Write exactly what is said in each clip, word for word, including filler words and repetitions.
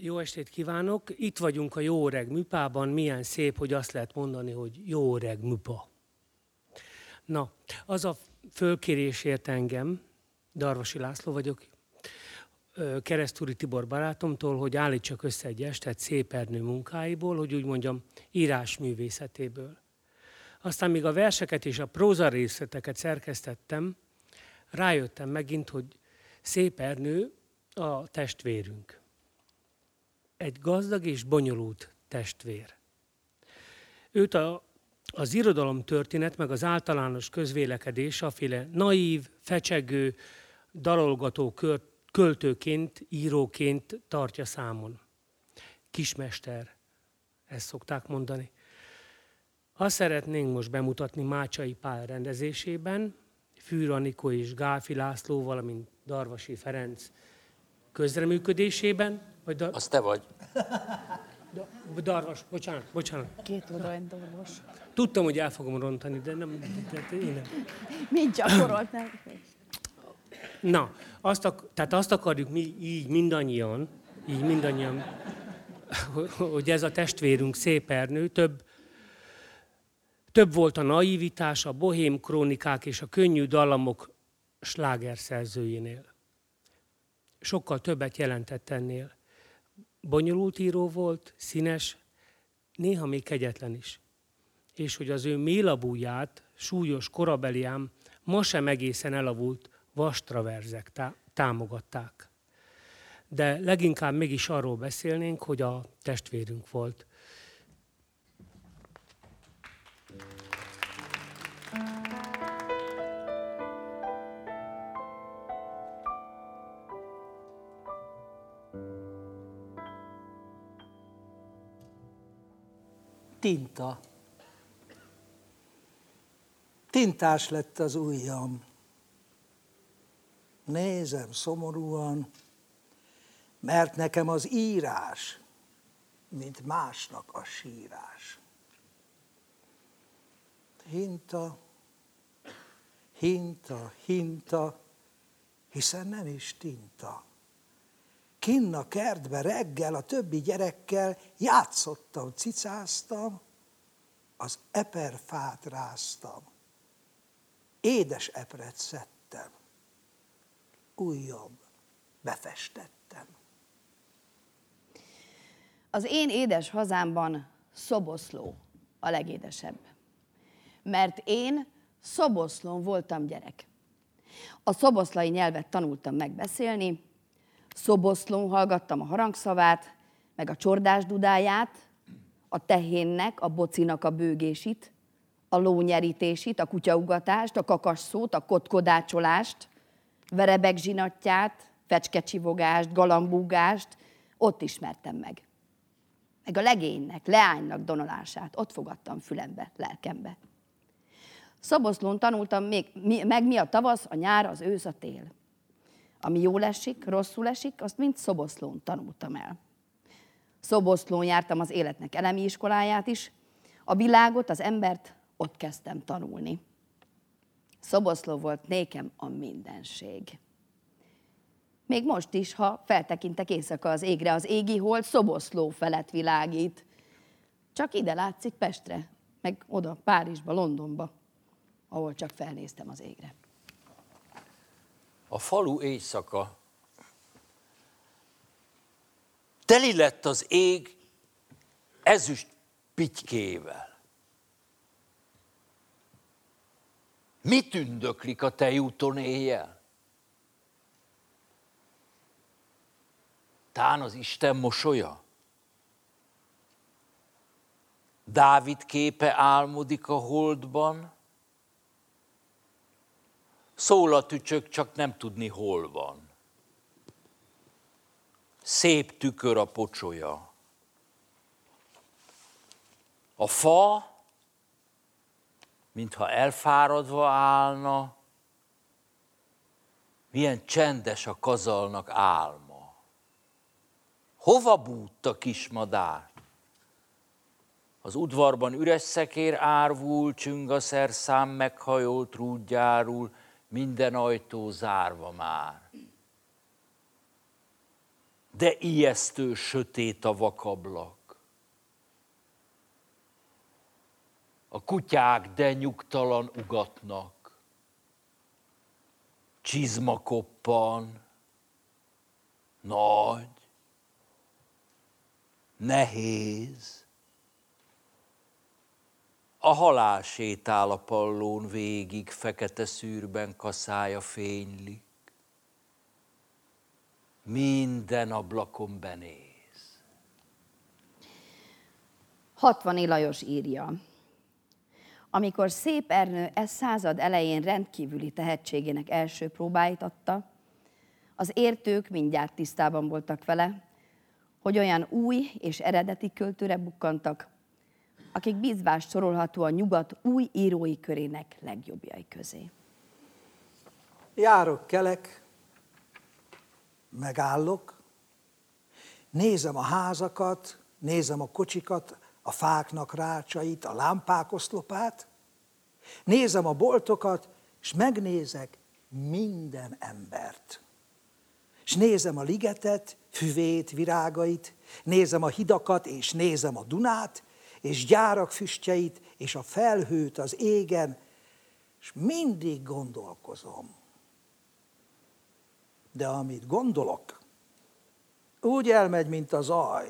Jó estét kívánok! Itt vagyunk a Jó öreg műpában. Milyen szép, hogy azt lehet mondani, hogy jó öreg műpa. Na, az a fölkérésért engem, Darvasi László vagyok, Keresztúri Tibor barátomtól, hogy állítsak össze egy estet Szép Ernő munkáiból, hogy úgy mondjam, írásművészetéből. Aztán még a verseket és a próza részleteket szerkesztettem, rájöttem megint, hogy Szép Ernő a testvérünk. Egy gazdag és bonyolult testvér. Őt a, az irodalomtörténet, meg az általános közvélekedés aféle naív, fecsegő, dalolgató kör, költőként, íróként tartja számon. Kismester, ezt szokták mondani. Azt szeretnénk most bemutatni Mácsai Pál rendezésében, Fűr Anikó és Gáfi László, valamint Darvasi Ferenc közreműködésében. Vagy dar... Az te vagy. Da, darvas, bocsánat, bocsánat. Két oda Darvas. Tudtam, hogy el fogom rontani, de nem... De én nem. Mit gyakoroltál? Na, azt ak- tehát azt akarjuk mi így mindannyian, így mindannyian, hogy ez a testvérünk Szép Ernő, több, több volt a naivitás, a bohém krónikák és a könnyű dallamok slágerszerzőjénél. Sokkal többet jelentett ennél. Bonyolult író volt, színes, néha még kegyetlen is. És hogy az ő mélabúját, súlyos korabeli ám ma sem egészen elavult vastraverzek tá- támogatták. De leginkább mégis arról beszélnénk, hogy a testvérünk volt. Tinta. Tintás lett az ujjam. Nézem szomorúan, mert nekem az írás, mint másnak a sírás. Hinta, hinta, hinta, hiszen nem is tinta. Kinn a kertbe reggel a többi gyerekkel játszottam, cicáztam, az eperfát ráztam. Édes epret szedtem, ujjam befestettem. Az én édes hazámban szoboszló a legédesebb, mert én szoboszlón voltam gyerek. A szoboszlai nyelvet tanultam megbeszélni, szoboszlón hallgattam a harangszavát, meg a csordás dudáját, a tehénnek, a bocinak a bőgését, a lónyerítését, a kutyaugatást, a kakasszót, a kotkodácsolást, verebek zsinatját, fecskecsivogást, galambúgást, ott ismertem meg. Meg a legénynek, leánynak donolását, ott fogadtam fülembe, lelkembe. Szoboszlón tanultam még, mi, meg mi a tavasz, a nyár, az ősz, a tél. Ami jól esik, rosszul esik, azt mind Szoboszlón tanultam el. Szoboszlón jártam az életnek elemi iskoláját is, a világot, az embert ott kezdtem tanulni. Szoboszló volt nékem a mindenség. Még most is, ha feltekintek éjszaka az égre, az égi hold Szoboszló felett világít. Csak ide látszik Pestre, meg oda Párizsba, Londonba, ahol csak felnéztem az égre. A falu éjszaka. Teli lett az ég ezüst pitykével. Mi tündöklik a tejúton éjjel? Tán az Isten mosolya? Dávid képe álmodik a holdban, szól a tücsök, csak nem tudni, hol van. Szép tükör a pocsolya. A fa, mintha elfáradva állna, milyen csendes a kazalnak álma. Hova bújt a kismadár? Az udvarban üres szekér árvul, csüng a szerszám meghajolt rúdjárul, minden ajtó zárva már. de ijesztő sötét a vakablak. A kutyák de nyugtalan ugatnak, csizma koppan, nagy, nehéz. A halál sétál a pallón végig, fekete szűrben kaszája fénylik. Minden ablakon benéz. Hatvani Lajos írja. Amikor Szép Ernő e század elején rendkívüli tehetségének első próbáit adta, az értők mindjárt tisztában voltak vele, hogy olyan új és eredeti költőre bukkantak, akik bízvást sorolható a nyugat új írói körének legjobbjai közé. Járok, kelek, megállok, nézem a házakat, nézem a kocsikat, a fáknak rácsait, a lámpák oszlopát, nézem a boltokat, és megnézek minden embert. És nézem a ligetet, füvét, virágait, nézem a hidakat, és nézem a Dunát, és gyárak füstjeit, és a felhőt az égen, és mindig gondolkozom. De amit gondolok, úgy elmegy, mint a zaj,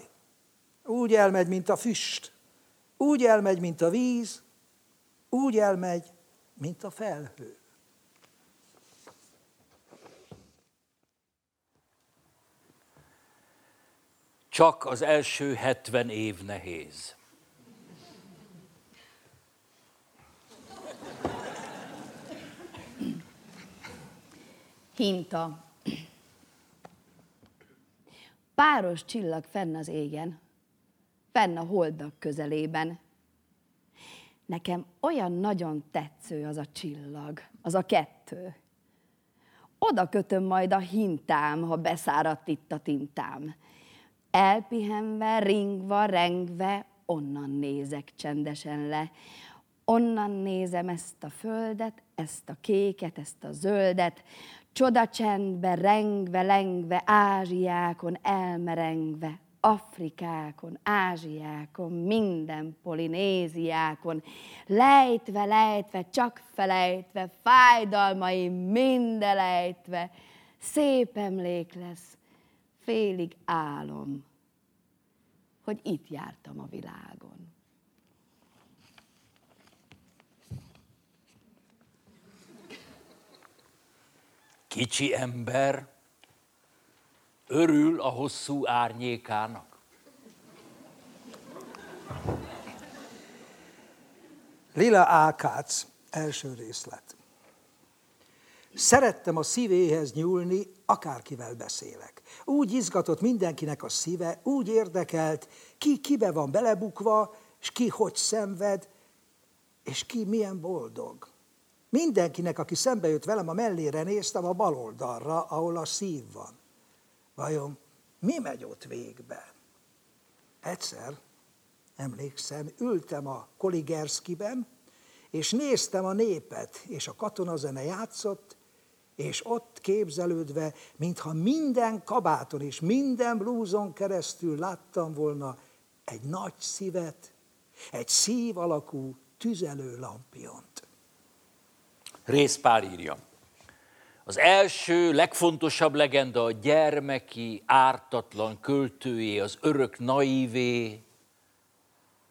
úgy elmegy, mint a füst, úgy elmegy, mint a víz, úgy elmegy, mint a felhő. Csak az első hetven év nehéz. Hinta. Páros csillag fenn az égen, fenn a holdak közelében. Nekem olyan nagyon tetsző az a csillag, az a kettő. Oda kötöm majd a hintám, ha beszáradt itt a tintám. Elpihenve, ringva, rengve, onnan nézek csendesen le. Onnan nézem ezt a földet, ezt a kéket, ezt a zöldet, csodacsendbe, rengve, lengve, Ázsiákon elmerengve, Afrikákon, Ázsiákon, minden Polinéziákon, lejtve, lejtve, csak felejtve, fájdalmaim minden lejtve, szép emlék lesz, félig álom, hogy itt jártam a világon. Kicsi ember örül a hosszú árnyékának. Lila Ákács, első részlet. Szerettem a szívéhez nyúlni, akárkivel beszélek. Úgy izgatott mindenkinek a szíve, úgy érdekelt, ki kibe van belebukva, és ki hogy szenved, és ki milyen boldog. Mindenkinek, aki szembe jött velem, a mellére néztem, a bal oldalra, ahol a szív van. Vajon mi megy ott végbe? Egyszer, emlékszem, ültem a Koligerszkiben, és néztem a népet, és a katonazene játszott, és ott képzelődve, mintha minden kabáton és minden blúzon keresztül láttam volna egy nagy szívet, egy szív alakú tüzelő lampiont. Részpál írja. Az első, legfontosabb legenda a gyermeki, ártatlan költőjé, az örök naivé.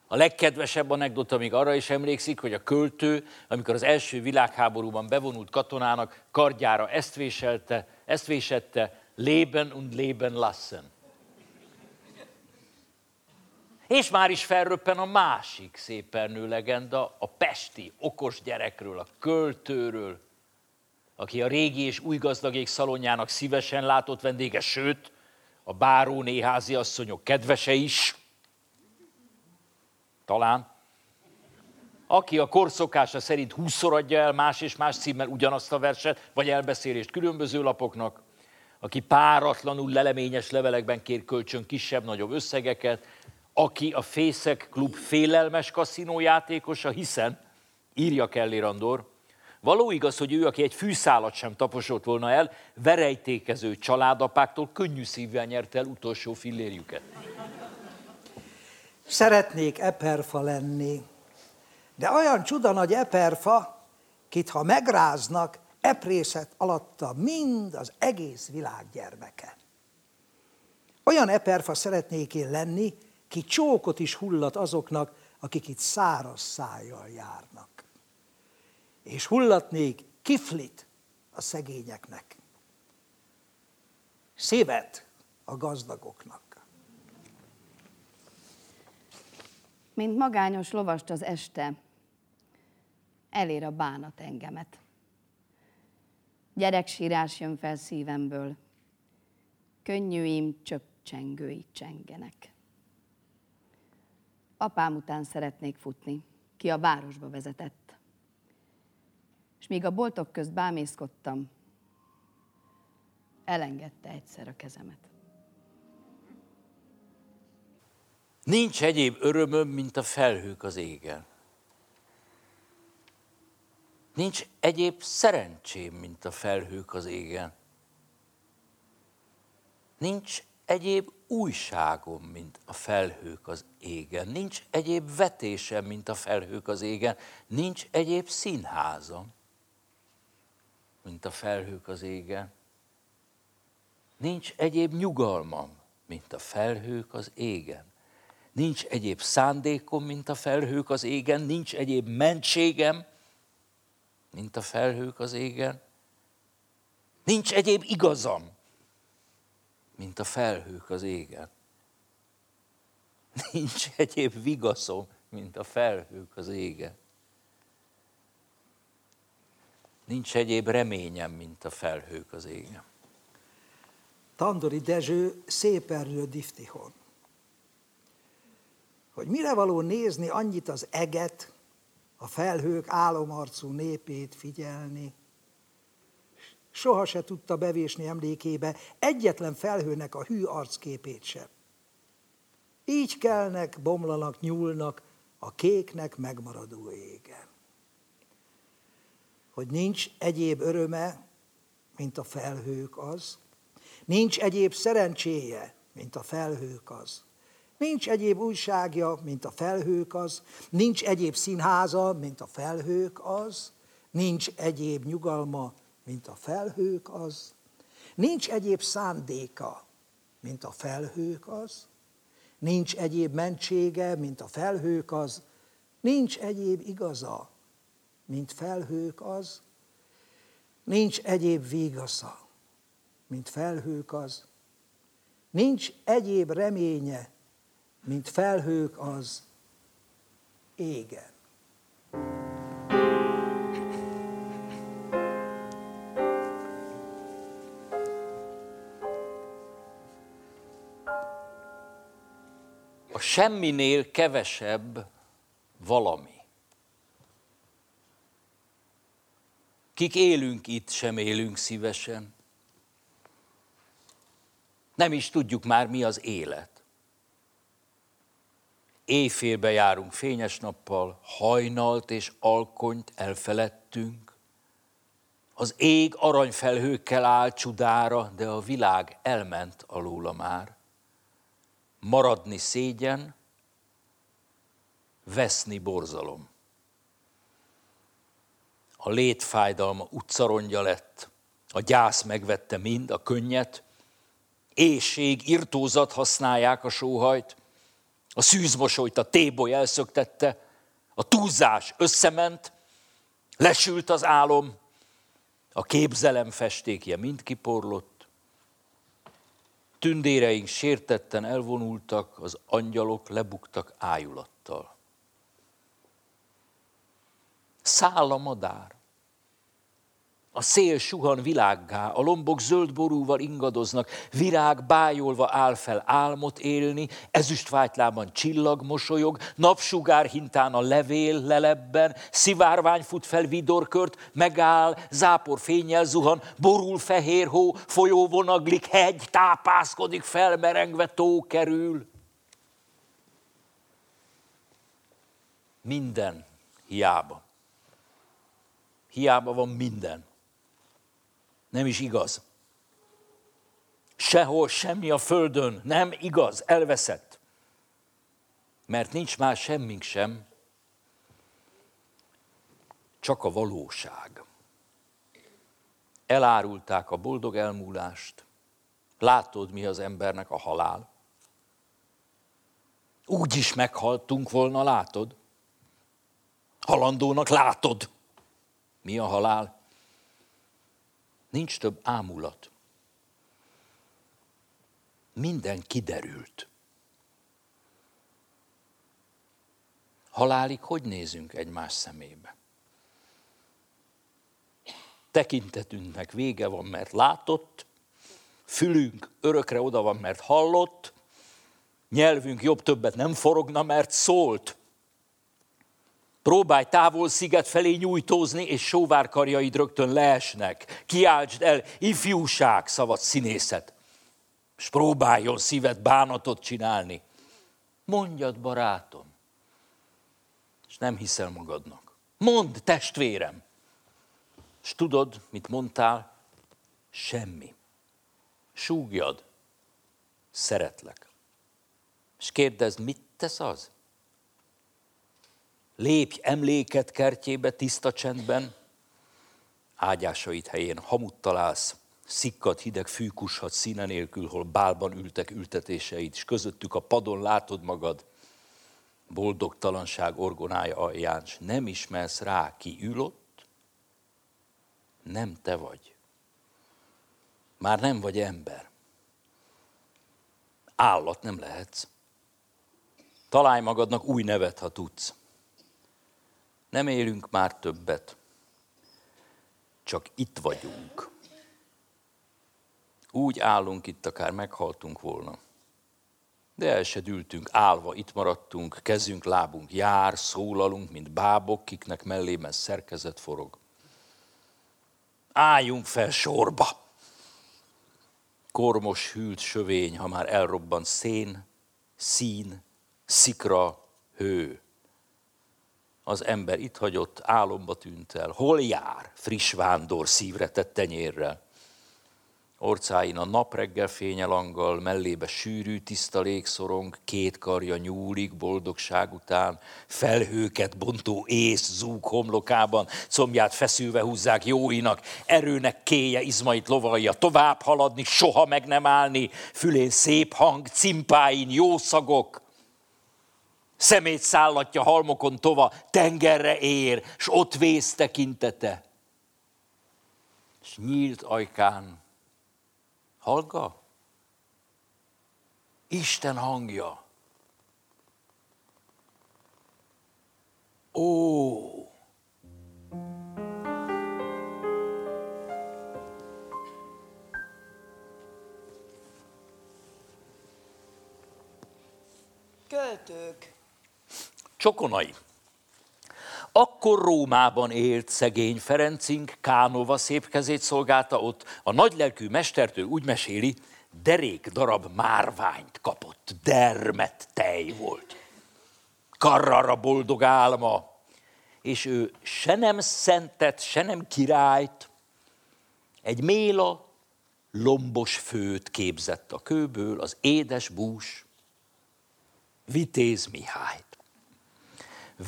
A legkedvesebb anekdota még arra is emlékszik, hogy a költő, amikor az első világháborúban bevonult katonának, kardjára ezt véselte, ezt vésette, Leben und Leben lassen. És már is felröppen a másik Szép Ernő legenda, a pesti okos gyerekről, a költőről, aki a régi és új gazdagék szalonjának szívesen látott vendége, sőt, a báróné háziasszonyok kedvese is, talán, aki a korszokása szerint húszszor adja el más és más címmel ugyanazt a verset, vagy elbeszélést különböző lapoknak, aki páratlanul leleményes levelekben kér kölcsön kisebb-nagyobb összegeket, aki a Fészek Klub félelmes kaszinójátékosa, hiszen, írja Kelly Randor, Való igaz, hogy ő, aki egy fűszálat sem taposolt volna el, verejtékező családapáktól könnyű szívvel nyerte el utolsó fillérjüket. Szeretnék eperfa lenni, de olyan csuda nagy eperfa, kit ha megráznak, eprészet alatta mind az egész világ gyermeke. Olyan eperfa szeretnék én lenni, ki csókot is hullat azoknak, akik itt száraz szájjal járnak. És hullatnék kiflit a szegényeknek, szívet a gazdagoknak. Mint magányos lovast az este, elér a bánat engemet. Gyereksírás jön fel szívemből, könnyűim csöppcsengői csengenek. Apám után szeretnék futni, ki a városba vezetett. És míg a boltok közt bámészkodtam, elengedte egyszer a kezemet. Nincs egyéb örömöm, mint a felhők az égen. Nincs egyéb szerencsém, mint a felhők az égen. Nincs egyéb újságom, mint a felhők az égen. Nincs egyéb vetésem, mint a felhők az égen. Nincs egyéb színházam, mint a felhők az égen. Nincs egyéb nyugalmam, mint a felhők az égen. Nincs egyéb szándékom, mint a felhők az égen. Nincs egyéb mentségem, mint a felhők az égen. Nincs egyéb igazam, mint a felhők az égen. Nincs egyéb vigaszom, mint a felhők az égen. Nincs egyéb reményem, mint a felhők az égen. Tandori Dezső, Szép Ernő diftihon. Hogy mire való nézni annyit az eget, a felhők álomarcú népét figyelni. Soha se tudta bevésni emlékébe egyetlen felhőnek a hű arcképét sem. Így kelnek, bomlanak, nyúlnak a kéknek megmaradó égen. Hogy nincs egyéb öröme, mint a felhők az. Nincs egyéb szerencséje, mint a felhők az. Nincs egyéb újságja, mint a felhők az. Nincs egyéb színháza, mint a felhők az. Nincs egyéb nyugalma, mint a felhők az. Nincs egyéb szándéka, mint a felhők az. Nincs egyéb mentsége, mint a felhők az. Nincs egyéb igaza, mint felhők az. Nincs egyéb vigasza, mint felhők az. Nincs egyéb reménye, mint felhők az égen. A semminél kevesebb valami. Kik élünk itt, sem élünk szívesen. Nem is tudjuk már, mi az élet. Éjfélbe járunk fényes nappal, hajnalt és alkonyt elfeledtünk. Az ég aranyfelhőkkel áll csudára, de a világ elment alóla már. Maradni szégyen, veszni borzalom. A létfájdalma utcarongya lett, a gyász megvette mind, a könnyet, éhség, irtózat használják a sóhajt, a szűzmosolyt a téboly elszöktette, a túlzás összement, lesült az álom, a képzelem festékje mind kiporlott, tündéreink sértetten elvonultak, az angyalok lebuktak ájulattal. Száll a madár, a szél suhan világgá, a lombok zöld borúval ingadoznak, virág bájolva áll fel álmot élni, ezüstfájtlában csillag mosolyog, napsugár hintán a levél lelebben, szivárvány fut fel vidorkört, megáll, zápor fénnyel zuhan, borul fehér hó, folyó vonaglik, hegy tápászkodik, felmerengve tó kerül. Minden hiába. Hiába van minden. Nem is igaz. Sehol, semmi a földön nem igaz, elveszett. Mert nincs már semmink sem, csak a valóság. Elárulták a boldog elmúlást. Látod, mi az embernek a halál. Úgy is meghaltunk volna, látod. Halandónak látod. Mi a halál? Nincs több ámulat. Minden kiderült. Halálig hogy nézünk egymás szemébe? Tekintetünknek vége van, mert látott, fülünk örökre oda van, mert hallott, nyelvünk jobb többet nem forogna, mert szólt. Próbálj távol sziget felé nyújtózni, és sóvárkarjaid rögtön leesnek. Kiáltsd el, ifjúság, szabad színészet, és próbáljon szíved bánatot csinálni. Mondjad, barátom, és nem hiszel magadnak. Mondd, testvérem, és tudod, mit mondtál? Semmi. Súgjad, szeretlek. És kérdezd, mit tesz az? Lépj emléket kertjébe tiszta csendben, ágyásait helyén hamut találsz, szikkadt hideg fű kushat színe nélkül, hol bálban ültek ültetéseid, és közöttük a padon látod magad, boldogtalanság orgonája alján, s nem ismersz rá, ki ül ott, nem te vagy. Már nem vagy ember. Állat nem lehetsz. Találj magadnak új nevet, ha tudsz. Nem élünk már többet, csak itt vagyunk. Úgy állunk itt, akár meghaltunk volna. De el se dültünk, állva itt maradtunk, kezünk, lábunk jár, szólalunk, mint bábok, kiknek mellében szerkezet forog. Álljunk fel sorba! Kormos hűlt sövény, ha már elrobbant szén, szín, szikra, hő. Az ember itt hagyott, álomba tűnt el. Hol jár friss vándor szívre tett tenyérrel? Orcáin a nap reggel fénye langal, mellébe sűrű, tiszta légszorong, két karja nyúlik boldogság után, felhőket bontó ész zúg homlokában, combját feszülve húzzák jóinak, erőnek kéje izmait lovalja, tovább haladni, soha meg nem állni, fülén szép hang, cimpáin jó szagok. Szemét szállatja halmokon tova, tengerre ér, s ott vész tekintete. S nyílt ajkán hallga? Isten hangja. Ó! Költők. Csokonai. Akkor Rómában élt szegény Ferencink, Canova szép kezét szolgálta ott, a nagylelkű mestertől úgy meséli, derék darab márványt kapott, dermet tej volt. Karrara boldog álma, és ő se nem szentet, se nem királyt, egy méla, lombos főt képzett a kőből, az édes bús, Vitéz Mihályt.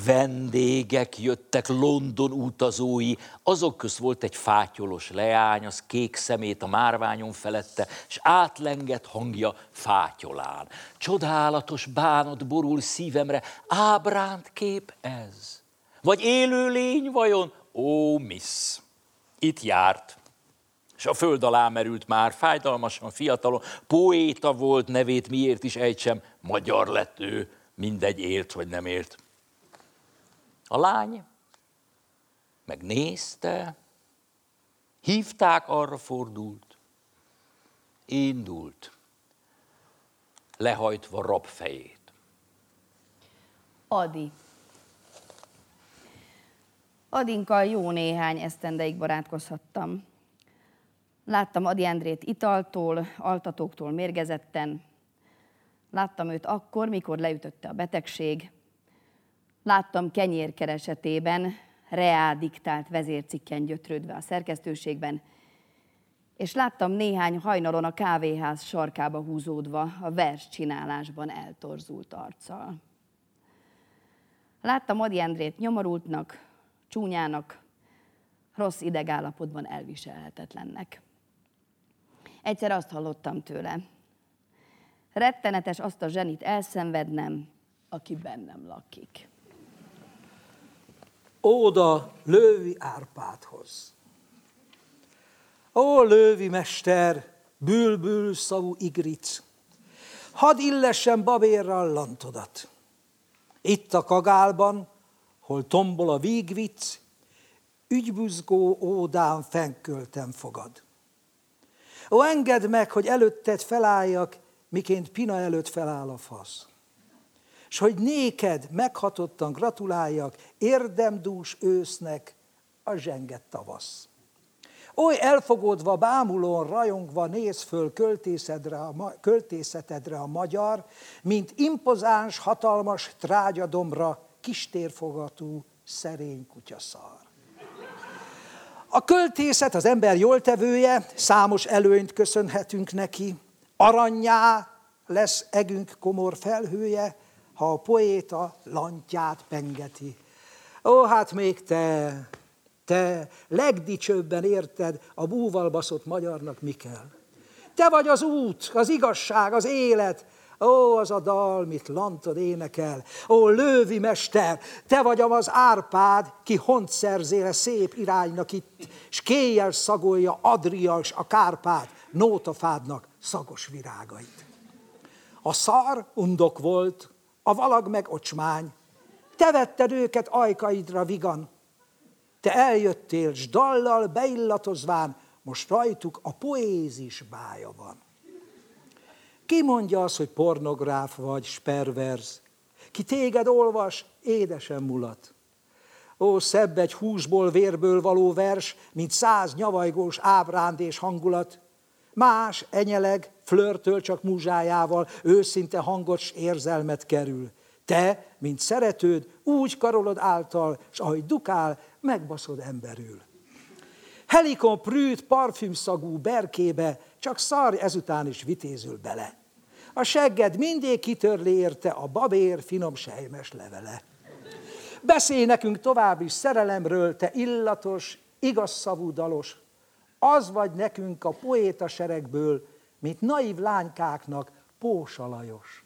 Vendégek jöttek, London utazói, azok közt volt egy fátyolos leány, az kék szemét a márványon felette, s átlengett hangja fátyolán. Csodálatos bánat borul szívemre, ábránt kép ez. Vagy élő lény vajon? Ó, miss, itt járt, és a föld alá merült már, fájdalmasan, fiatalon, poéta volt, nevét miért is ejtsem, magyar lett ő, mindegy élt vagy nem élt. A lány megnézte, hívták, arra fordult, indult, lehajtva rabfejét. Ady. Adinkkal jó néhány esztendeig barátkozhattam. Láttam Ady Endrét italtól, altatóktól mérgezetten. Láttam őt akkor, mikor leütötte a betegség. Láttam kenyérkeresetében, reá diktált vezércikken gyötrődve a szerkesztőségben, és láttam néhány hajnalon a kávéház sarkába húzódva, a verscsinálásban eltorzult arccal. Láttam Ady Endrét nyomorultnak, csúnyának, rossz idegállapotban elviselhetetlennek. Egyszer azt hallottam tőle: rettenetes azt a zsenit elszenvednem, aki bennem lakik. Óda Lővy Árpádhoz. Ó, Lővy mester, bülbül szavú igric, hadd illessem babérral lantodat. Itt a kagálban, hol tombol a vígvic, ügybuzgó ódán fenköltem fogad. Ó, engedd meg, hogy előtted felálljak, miként Pina előtt feláll a fasz. S hogy néked meghatottan gratuláljak, érdemdús ősznek a zsengett tavasz. Oly elfogódva, bámulón, rajongva néz föl költészetedre a, költészetedre a magyar, mint impozáns, hatalmas trágyadombra kistérfogatú szerény kutyaszar. A költészet az ember jóltevője, számos előnyt köszönhetünk neki. Arannyá lesz egünk komor felhője, ha a poéta lantját pengeti. Ó, hát még te, te legdicsőbben érted, a búval baszott magyarnak mi kell. Te vagy az út, az igazság, az élet. Ó, az a dal, mit lantod énekel. Ó, Lővy mester, te vagy az Árpád, ki hont szerzéle szép iránynak itt, s kéjjel szagolja Adria s a Kárpát, nótafádnak szagos virágait. A szar undok volt, a valag meg ocsmány, te vetted őket ajkaidra vigan. Te eljöttél, s dallal beillatozván, most rajtuk a poézis bája van. Ki mondja azt, hogy pornográf vagy, s perverz? Ki téged olvas, édesen mulat. Ó, szebb egy húsból, vérből való vers, mint száz nyavajgós ábránd és hangulat. Más enyeleg, flörtöl csak múzsájával, őszinte hangot s érzelmet kerül. Te, mint szeretőd, úgy karolod által, s ahogy dukál, megbaszod emberül. Helikon prűd parfümszagú berkébe, csak szarj ezután is vitézül bele. A segged mindig kitörli érte a babér finom sejmes levele. Beszélj nekünk tovább is szerelemről, te illatos, igazszavú dalos. Az vagy nekünk a poéta seregből, mint naív lánykáknak Pósa Lajos.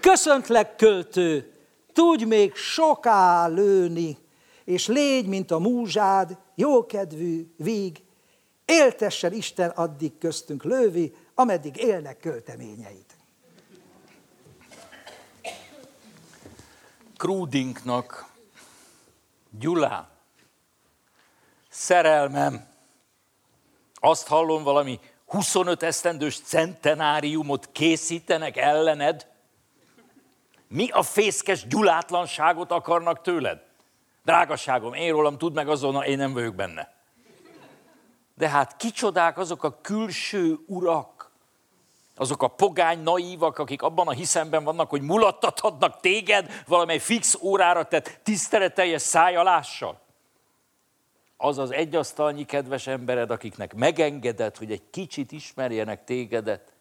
Köszöntlek, költő, tudj még soká lőni, és légy, mint a múzsád, jókedvű, víg. Éltessen Isten addig köztünk, Lővy, ameddig élnek költeményeit. Krúdinknak: Gyulá, szerelmem, azt hallom, valami huszonöt esztendős centenáriumot készítenek ellened? Mi a fészkes gyulátlanságot akarnak tőled? Drágasságom, én rólam tudd meg azonnal, én nem vagyok benne. De hát kicsodák azok a külső urak, azok a pogány naívak, akik abban a hiszemben vannak, hogy mulattathatnak téged valamely fix órára tett tiszteleteljes szájalással. Az az egyasztalnyi kedves embered, akiknek megengedett, hogy egy kicsit ismerjenek tégedet,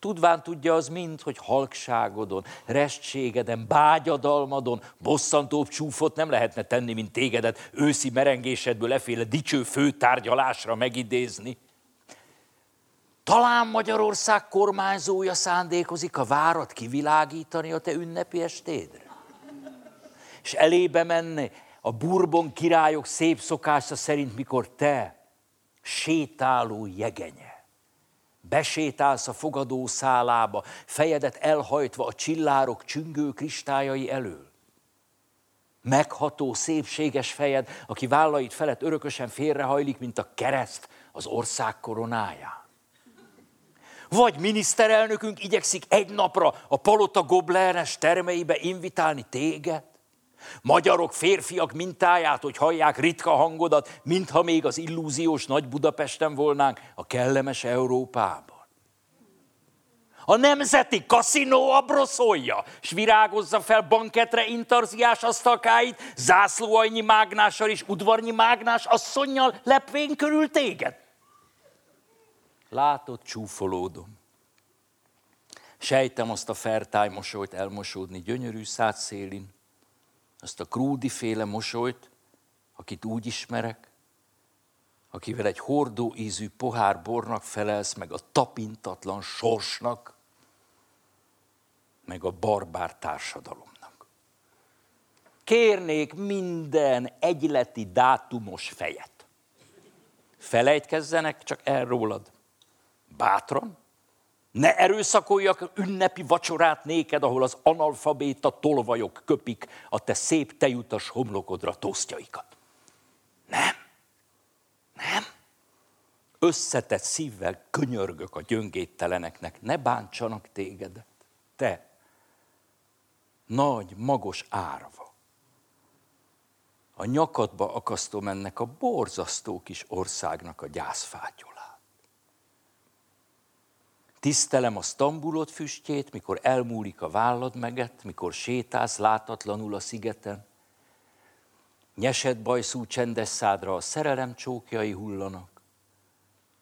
tudván tudja az mind, hogy halkságodon, restségeden, bágyadalmadon bosszantóbb csúfot nem lehetne tenni, mint tégedet őszi merengésedből leféle dicső főtárgyalásra megidézni. Talán Magyarország kormányzója szándékozik a várat kivilágítani a te ünnepi estédre, és elébe menni a Bourbon királyok szép szokása szerint, mikor te, sétáló jegenye, besétálsz a fogadó szálába, fejedet elhajtva a csillárok csüngő kristályai elől. Megható, szépséges fejed, aki vállaid felett örökösen félrehajlik, mint a kereszt az ország koronáján. Vagy miniszterelnökünk igyekszik egy napra a palota goblenes termeibe invitálni téged? Magyarok férfiak mintáját, hogy hallják ritka hangodat, mintha még az illúziós Nagy Budapesten volnánk, a kellemes Európában. A Nemzeti kaszinó abroszolja, s virágozza fel banketre intarziás asztalkáit, zászlóaljnyi mágnással és udvarnyi mágnás asszonnyal lepvén körül téged. Látod, csúfolódom. Sejtem azt a fertály mosolyt elmosódni gyönyörű szád szélin, azt a Krúdy féle mosolyt, akit úgy ismerek, akivel egy hordó ízű pohár bornak felelsz, meg a tapintatlan sorsnak, meg a barbár társadalomnak. Kérnék minden egyleti dátumos fejet. Felejtkezzenek csak el rólad. Bátran, ne erőszakoljak ünnepi vacsorát néked, ahol az analfabéta tolvajok köpik a te szép tejutas homlokodra tosztjaikat. Nem, nem. Összetett szívvel könyörgök a gyöngédteleneknek, ne bántsanak tégedet. Te, nagy, magos árva. A nyakadba akasztom ennek a borzasztó kis országnak a gyászfátyolát. Tisztelem a sztambulod füstjét, mikor elmúlik a vállad meget, mikor sétálsz látatlanul a szigeten. Nyesed bajszú csendes szádra a szerelem csókjai hullanak,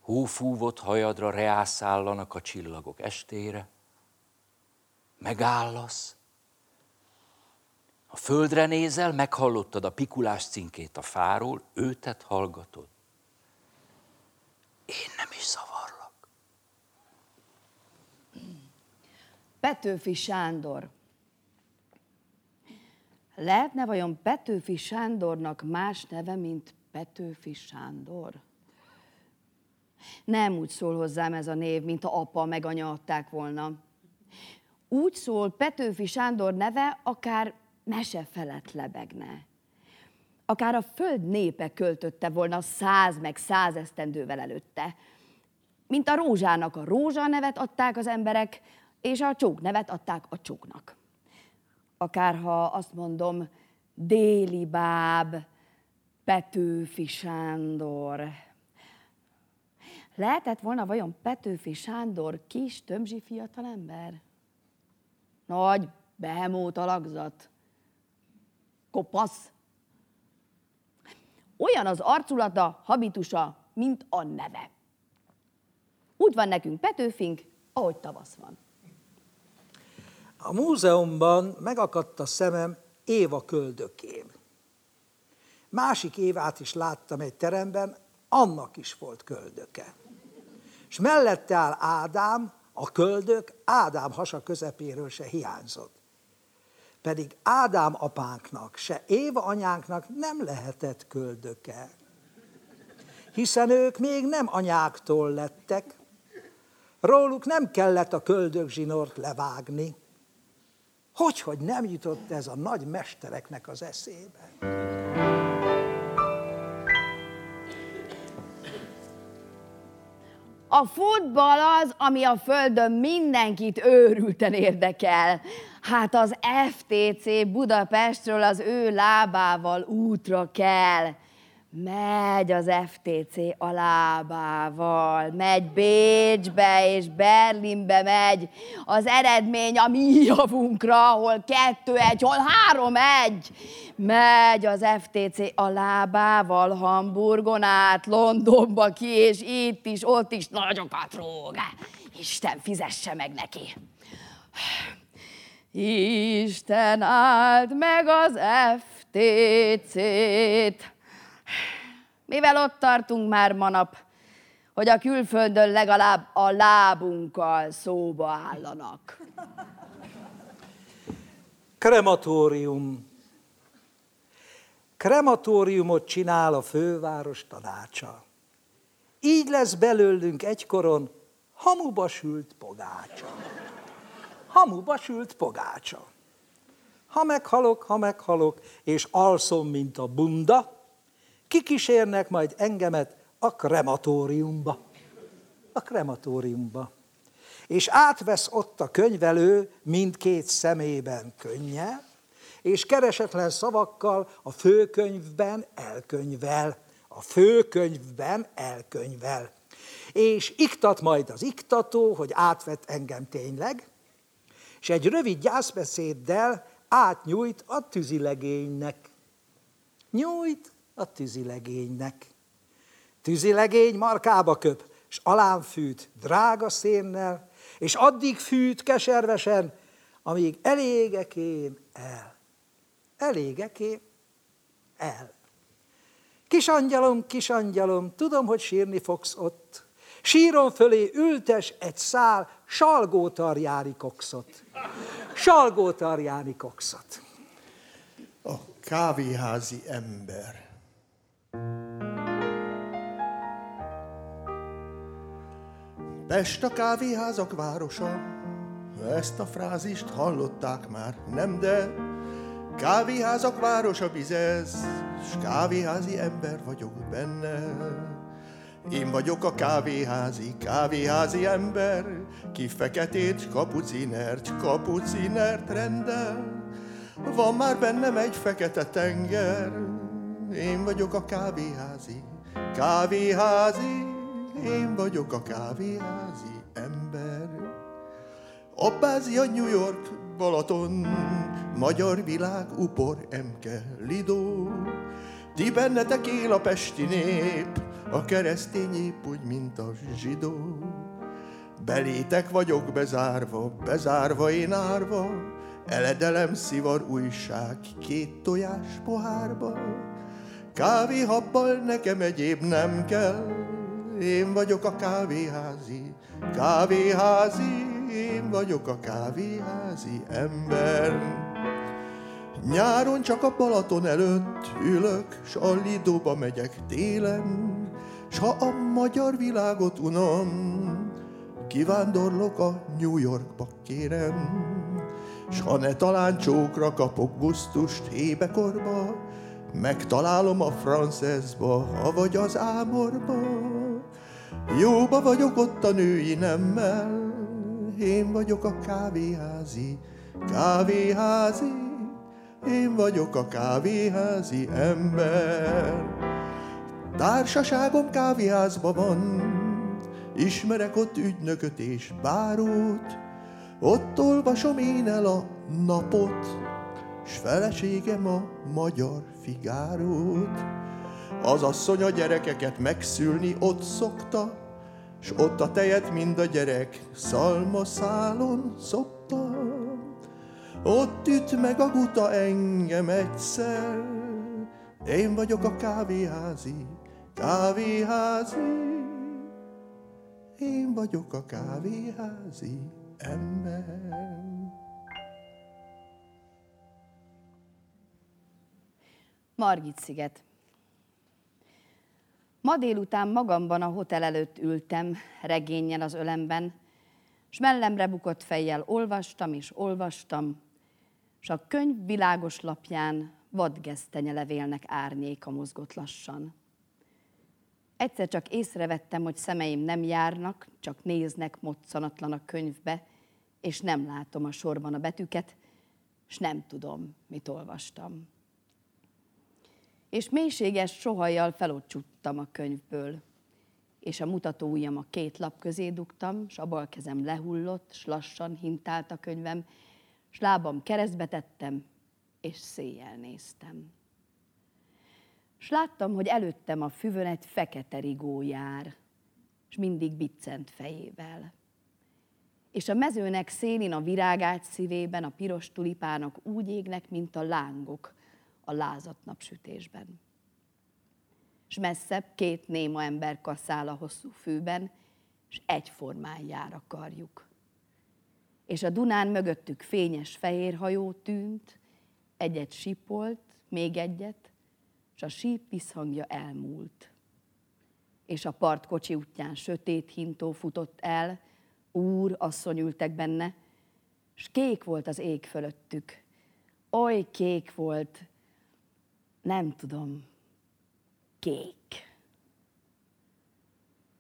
hófúvott hajadra reászállanak a csillagok estére. Megállasz. A földre nézel, meghallottad a pikulás cinkét a fáról, őtet hallgatod. Én nem is szavarlak. Petőfi Sándor. Lehetne vajon Petőfi Sándornak más neve, mint Petőfi Sándor? Nem úgy szól hozzám ez a név, mint ha apa meg anya adták volna. Úgy szól Petőfi Sándor neve, akár mese felett lebegne. Akár a föld népe költötte volna száz meg száz esztendővel előtte. Mint a rózsának a rózsa nevet adták az emberek, és a csók nevet adták a csóknak. Akárha azt mondom, Déli báb, Petőfi Sándor. Lehetett volna vajon Petőfi Sándor kis, tömzsi fiatalember? Nagy, behemót alakzat. Kopasz. Olyan az arculata, habitusa, mint a neve. Úgy van nekünk Petőfink, ahogy tavasz van. A múzeumban megakadt a szemem Éva köldökén. Másik Évát is láttam egy teremben, annak is volt köldöke. És mellette áll Ádám, a köldök Ádám hasa közepéről se hiányzott. Pedig Ádám apánknak, se Éva anyánknak nem lehetett köldöke. Hiszen ők még nem anyáktól lettek, róluk nem kellett a köldök zsinort levágni. Hogyhogy nem jutott ez a nagy mestereknek az eszébe? A futball az, ami a földön mindenkit őrülten érdekel. Hát az ef té cé Budapestről az ő lábával útra kell. Megy az ef té cé a lábával, megy Bécsbe és Berlinbe megy, az eredmény a mi javunkra, hol kettő egy, hol három egy. Megy az ef té cé a lábával Hamburgon át, Londonba ki, és itt is, ott is nagyokat rúg. Isten fizesse meg neki. Isten áld meg az ef té cét. Mivel ott tartunk már manap, hogy a külföldön legalább a lábunkkal szóba állanak. Krematórium. Krematóriumot csinál a főváros tanácsa. Így lesz belőlünk egykoron hamuba sült pogácsa. Hamuba sült pogácsa. Ha meghalok, ha meghalok, és alszom, mint a bunda, kikísérnek majd engemet a krematóriumba. A krematóriumba. És átvesz ott a könyvelő mindkét szemében könnye, és keresetlen szavakkal a főkönyvben elkönyvel. A főkönyvben elkönyvel. és iktat majd az iktató, hogy átvett engem tényleg, és egy rövid gyászbeszéddel átnyújt a tűzilegénynek. Nyújt a tűzilegénynek. Tűzilegény markába köp, s alám fűt drága szénnel, és addig fűt keservesen, amíg elégek én el. Elégek én el. Kisangyalom, kisangyalom, tudom, hogy sírni fogsz ott. Síron fölé ültes egy szál salgótarjáni kokszot. Salgótarjáni kokszot. A kávéházi ember. Pest a kávéházak városa, ezt a frázist hallották már, nem de... Kávéházak városa bizesz, s kávéházi ember vagyok benne. Én vagyok a kávéházi, kávéházi ember, ki feketét, s kapucinert, s kapucinert rendel. Van már bennem egy fekete tenger, én vagyok a kávéházi, kávéházi, én vagyok a kávéházi ember. Abbázia, New York, Balaton, magyar világ, Upor, Emke, Lidó. Ti bennetek él a pesti nép, a keresztény nép úgy, mint a zsidó. Belétek vagyok bezárva, bezárva én árva, eledelem, szivar, újság, két tojás pohárba. Kávéhabbal nekem egyéb nem kell, én vagyok a kávéházi, kávéházi, én vagyok a kávéházi ember. Nyáron csak a Balaton előtt ülök, s a Lidóba megyek télen, s ha a magyar világot unom, kivándorlok a New Yorkba, kérem. S ha ne talán csókra kapok gusztust hébekorba, megtalálom a franceszba, avagy az ámorba. Jóba vagyok ott a női nemmel, én vagyok a kávéházi, kávéházi, én vagyok a kávéházi ember. Társaságom kávéházban van, ismerek ott ügynököt és bárót, ott olvasom én el a Napot, s feleségem a Magyar Figárót. Az asszony a gyerekeket megszülni ott szokta, s ott a tejet mind a gyerek szalmaszálon szopta. Ott üt meg a guta engem egyszer, én vagyok a kávéházi, kávéházi, én vagyok a kávéházi ember. Margit-sziget. Ma délután magamban a hotel előtt ültem, regénnyel az ölemben, s mellemre bukott fejjel olvastam és olvastam, s a könyv világos lapján vadgesztenyelevélnek árnyéka mozgott lassan. Egyszer csak észrevettem, hogy szemeim nem járnak, csak néznek moccanatlan a könyvbe, és nem látom a sorban a betűket, s nem tudom, mit olvastam. És mélységes sohajjal felocsuttam a könyvből, és a mutató ujjam a két lap közé dugtam, s a bal kezem lehullott, s lassan hintált a könyvem, s lábam keresztbe tettem, és széjjel néztem. S láttam, hogy előttem a füvön egy fekete rigó jár, s mindig biccent fejével. És a mezőnek szélén a virágágy szívében a piros tulipánok úgy égnek, mint a lángok a lázadt napsütésben. S messzebb két néma ember kaszál a hosszú fűben, s egyformán jár a karjuk. És a Dunán mögöttük fényes fehér hajó tűnt, egyet sípolt, még egyet, s a síp visszhangja elmúlt. És a partkocsi útján sötét hintó futott el, úr, asszony ültek benne, s kék volt az ég fölöttük. Oly kék volt, nem tudom, kék.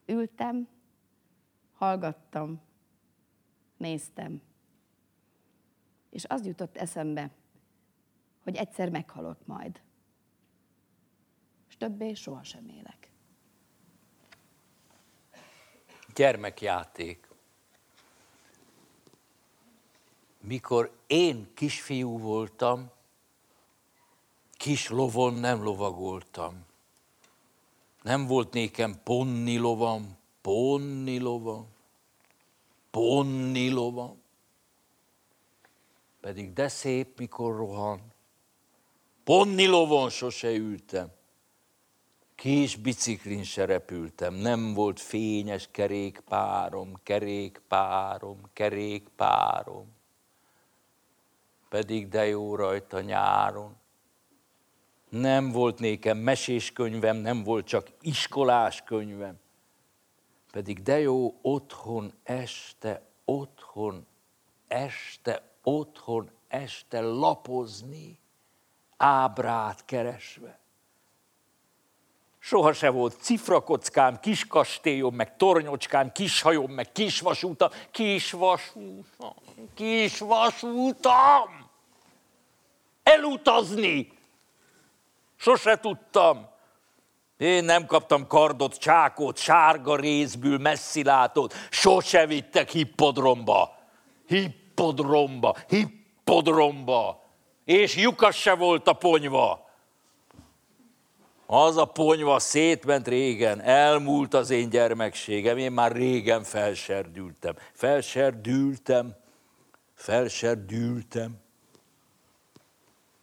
Ültem, hallgattam, néztem, és az jutott eszembe, hogy egyszer meghalok majd, s többé sohasem élek. gyermekjáték. Mikor én kisfiú voltam, kis lovon nem lovagoltam. Nem volt nékem ponni lovam, ponni lovam, ponni lovam. Pedig de szép, mikor rohan. Ponni lovon sose ültem. Kis biciklin se repültem, nem volt fényes kerékpárom, kerékpárom, kerékpárom. Pedig de jó rajta nyáron. Nem volt nékem meséskönyvem, nem volt csak iskolás könyvem. Pedig de jó otthon este, otthon este, otthon este lapozni, ábrát keresve. Soha se volt cifrakockám, kis kastélyom, meg tornyocskám, kis hajom, meg kis vasútam, kis vasútam, kis vasútam! Elutazni! Sose tudtam. Én nem kaptam kardot, csákot, sárga rézből, messzilátót. Sose vittek hippodromba. Hippodromba, hippodromba. És lyukas se volt a ponyva. Az a ponyva szétment régen, elmúlt az én gyermekségem, én már régen felserdültem. Felserdültem, felserdültem.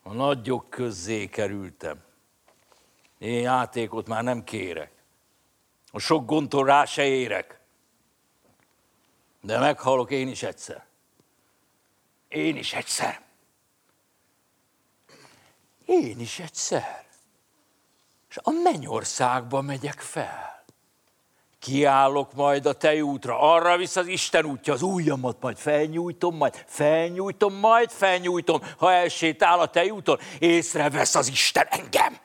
A nagyok közzé kerültem. Én játékot már nem kérek. A sok gondtól rá se érek. De meghalok én is egyszer. Én is egyszer. Én is egyszer. És a mennyországba megyek fel. Kiállok majd a te útra, arra visz az Isten útja, az ujjamat majd felnyújtom, majd felnyújtom, majd felnyújtom, ha elsétál a te úton, észrevesz az Isten engem.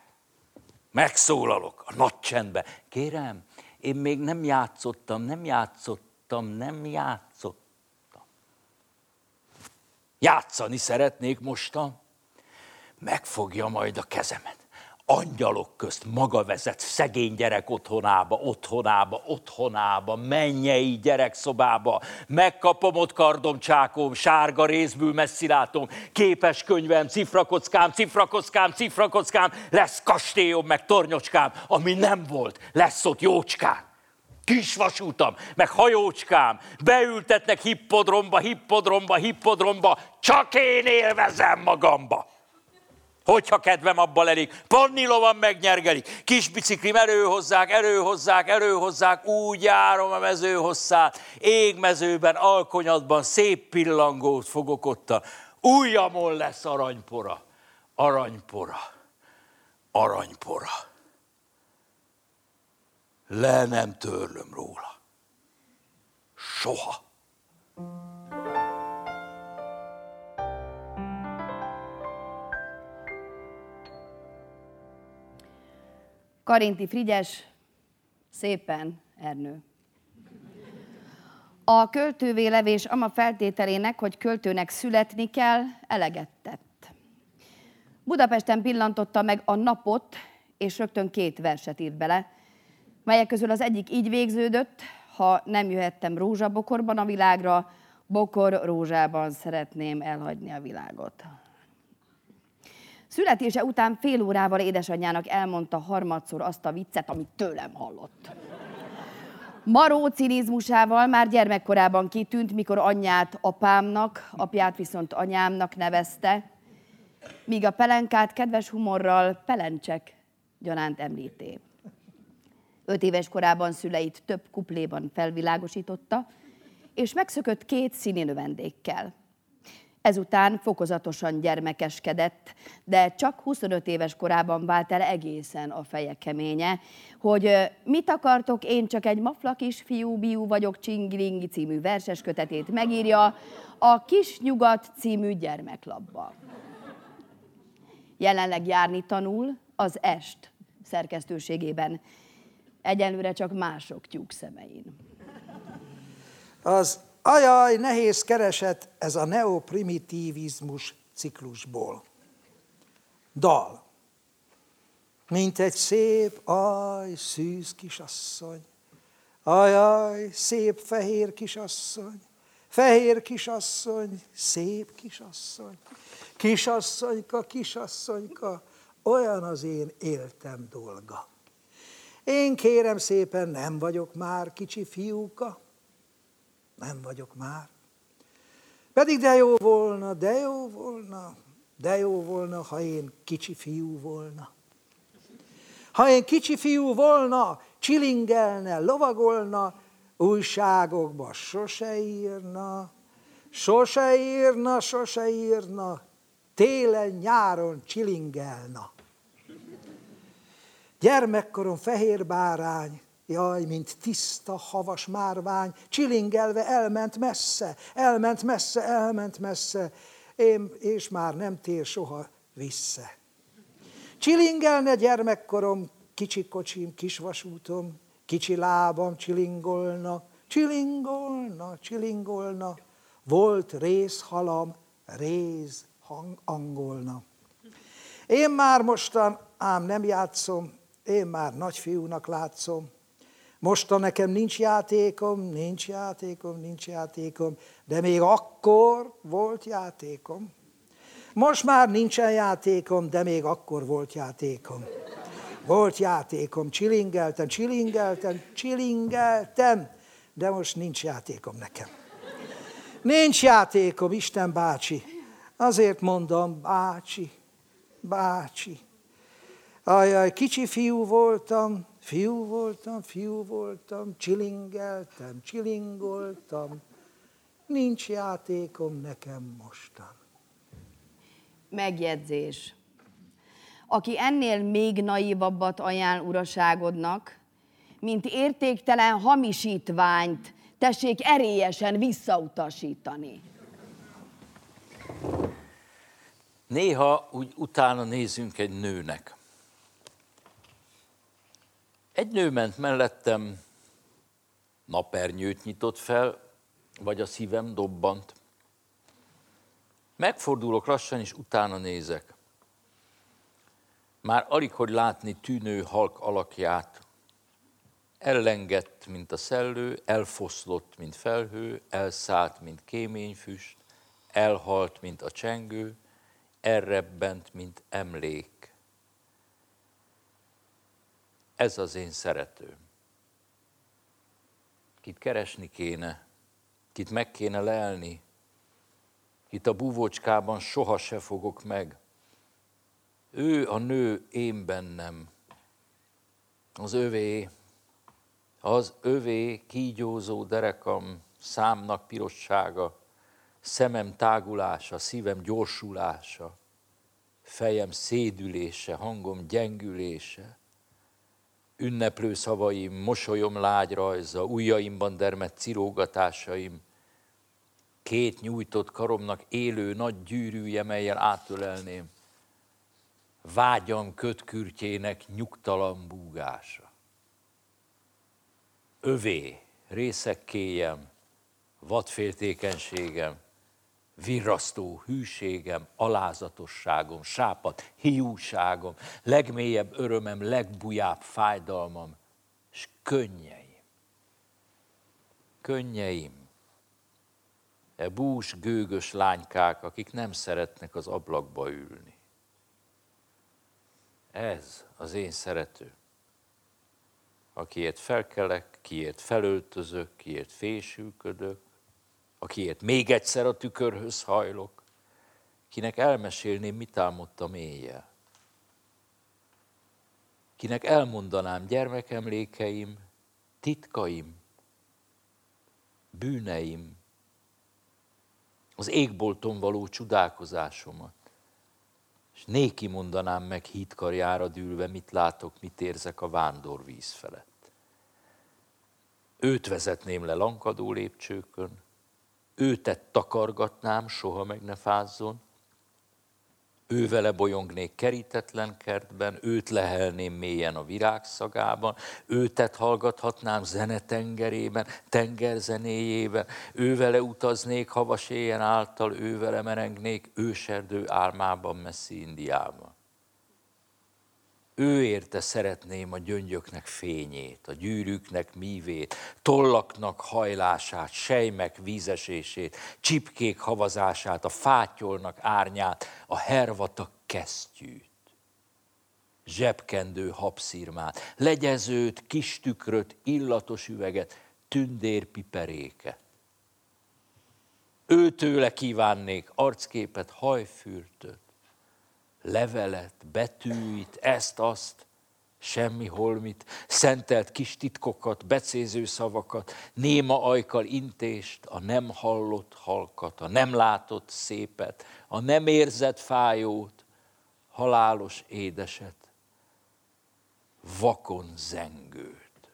Megszólalok a nagy csendbe. Kérem, én még nem játszottam, nem játszottam, nem játszottam. Játszani szeretnék mostan, megfogja majd a kezemet. Angyalok közt maga vezet szegény gyerek otthonába, otthonába, otthonába, mennyei gyerekszobába. Megkapom ott kardomcsákom, sárga rézből messzilátom, képes könyvem, cifrakockám, cifrakockám, cifrakockám, lesz kastélyom meg tornyocskám, ami nem volt, lesz ott jócskám. Kis vasútam, meg hajócskám, beültetnek hippodromba, hippodromba, hippodromba, csak én élvezem magamba. Hogyha kedvem, abban elég. Ponni lovan megnyergelik. Kis biciklim erőhozzák, erőhozzák, erőhozzák, úgy járom a mező hosszát. Égmezőben, alkonyatban szép pillangót fogok otta. Ujjamon lesz aranypora, aranypora, aranypora. Le nem törlöm róla. Soha. Karinthy Frigyes, Szépen Ernő. A költővélevés ama feltételének, hogy költőnek születni kell, eleget tett. Budapesten pillantotta meg a napot, és rögtön két verset írt bele, melyek közül az egyik így végződött, ha nem jöhettem rózsabokorban a világra, bokor rózsában szeretném elhagyni a világot. Születése után fél órával édesanyjának elmondta harmadszor azt a viccet, amit tőlem hallott. Maró cinizmusával már gyermekkorában kitűnt, mikor anyját apámnak, apját viszont anyámnak nevezte, míg a pelenkát kedves humorral pelencsek gyanánt említé. Öt éves korában szüleit több kupléban felvilágosította, és megszökött két színi növendékkel. Ezután fokozatosan gyermekeskedett, de csak huszonöt éves korában vált el egészen a feje keménye, hogy mit akartok, én csak egy mafla kis fiú, biú vagyok, Csingilingi című verses kötetét megírja a Kis Nyugat című gyermeklapba. Jelenleg járni tanul az Est szerkesztőségében, egyelőre csak mások tyúk szemein. Az... Ajaj, nehéz keresett ez a neoprimitivizmus ciklusból. Dal. Mint egy szép, aj, szűz kisasszony, Ajaj, szép fehér kisasszony, fehér kisasszony, szép kisasszony. Kisasszonyka, kisasszonyka, olyan az én éltem dolga. Én kérem szépen nem vagyok már kicsi fiúka, nem vagyok már. Pedig de jó volna, de jó volna, de jó volna, ha én kicsi fiú volna. Ha én kicsi fiú volna, csilingelne, lovagolna, újságokba sose írna, sose írna, sose írna, télen, nyáron csilingelna. Gyermekkorom fehér bárány, jaj, mint tiszta, havas márvány, csilingelve elment messze, elment messze, elment messze, én, és már nem tér soha vissza. Csilingelne gyermekkorom, kicsi kocsim, kis vasútom, kicsi lábam csilingolna, csilingolna, csilingolna, volt rézhalam, réz hang, angolna. Én már mostan ám nem játszom, én már nagyfiúnak látszom. Mostan nekem nincs játékom, nincs játékom, nincs játékom, de még akkor volt játékom. Most már nincsen játékom, de még akkor volt játékom. Volt játékom, csilingeltem, csilingeltem, csilingeltem, de most nincs játékom nekem. Nincs játékom, Isten bácsi, azért mondom, bácsi, bácsi. Ajaj, kicsi fiú voltam, fiú voltam, fiú voltam, csilingeltem, csilingoltam, nincs játékom nekem mostan. Megjegyzés. Aki ennél még naívabbat ajánl uraságodnak, mint értéktelen hamisítványt, tessék erélyesen visszautasítani. Néha úgy utána nézünk egy nőnek. Egy nő ment mellettem, napernyőt nyitott fel, vagy a szívem dobbant. Megfordulok lassan, és utána nézek. Már alig hogy látni tűnő halk alakját. Ellengett, mint a szellő, elfoszlott, mint felhő, elszállt, mint kéményfüst, elhalt, mint a csengő, elrebbent, mint emlék. Ez az én szeretőm. Kit keresni kéne, kit meg kéne lelni, kit a búvócskában soha se fogok meg. Ő a nő, én bennem, az övé, az övé kígyózó derekam, számnak pirossága, szemem tágulása, szívem gyorsulása, fejem szédülése, hangom gyengülése, ünneplő szavaim, mosolyom lágyrajza, ujjaimban dermedt cirógatásaim, két nyújtott karomnak élő nagy gyűrűje, mellyel átölelném, vágyam kötkürtjének nyugtalan búgása. Övé, részekkéjem, vadféltékenységem, virrasztó hűségem, alázatosságom, sápat, hiúságom, legmélyebb örömem, legbujább fájdalmam, és könnyeim. Könnyeim. E bús, gőgös lánykák, akik nem szeretnek az ablakba ülni. Ez az én szerető, akiért felkelek, kiért felöltözök, kiért fésülködök, akiért még egyszer a tükörhöz hajlok, kinek elmesélném, mit álmodtam éjjel, kinek elmondanám gyermekemlékeim, titkaim, bűneim, az égbolton való csodálkozásomat, és néki mondanám meg hídkarjára dűlve, mit látok, mit érzek a vándorvíz felett. Őt vezetném le lankadó lépcsőkön, őtet takargatnám, soha meg ne fázzon, ővele bolyongnék kerítetlen kertben, őt lehelném mélyen a virágszagában, őtet hallgathatnám zenetengerében, tengerzenéjében, ővele utaznék havas éjjel által, ővele merengnék őserdő álmában, messzi Indiában. ő érte szeretném a gyöngyöknek fényét, a gyűrűknek mívét, tollaknak hajlását, sejmek vízesését, csipkék havazását, a fátyolnak árnyát, a hervatak kesztyűt, zsebkendő habszirmát, legyezőt, kis tükröt, illatos üveget, tündérpiperéket. Őtőle kívánnék arcképet, hajfürtöt, levelet, betűit, ezt-azt, semmi holmit, szentelt kis titkokat, becéző szavakat, néma ajkal intést, a nem hallott halkat, a nem látott szépet, a nem érzett fájót, halálos édeset, vakon zengőt.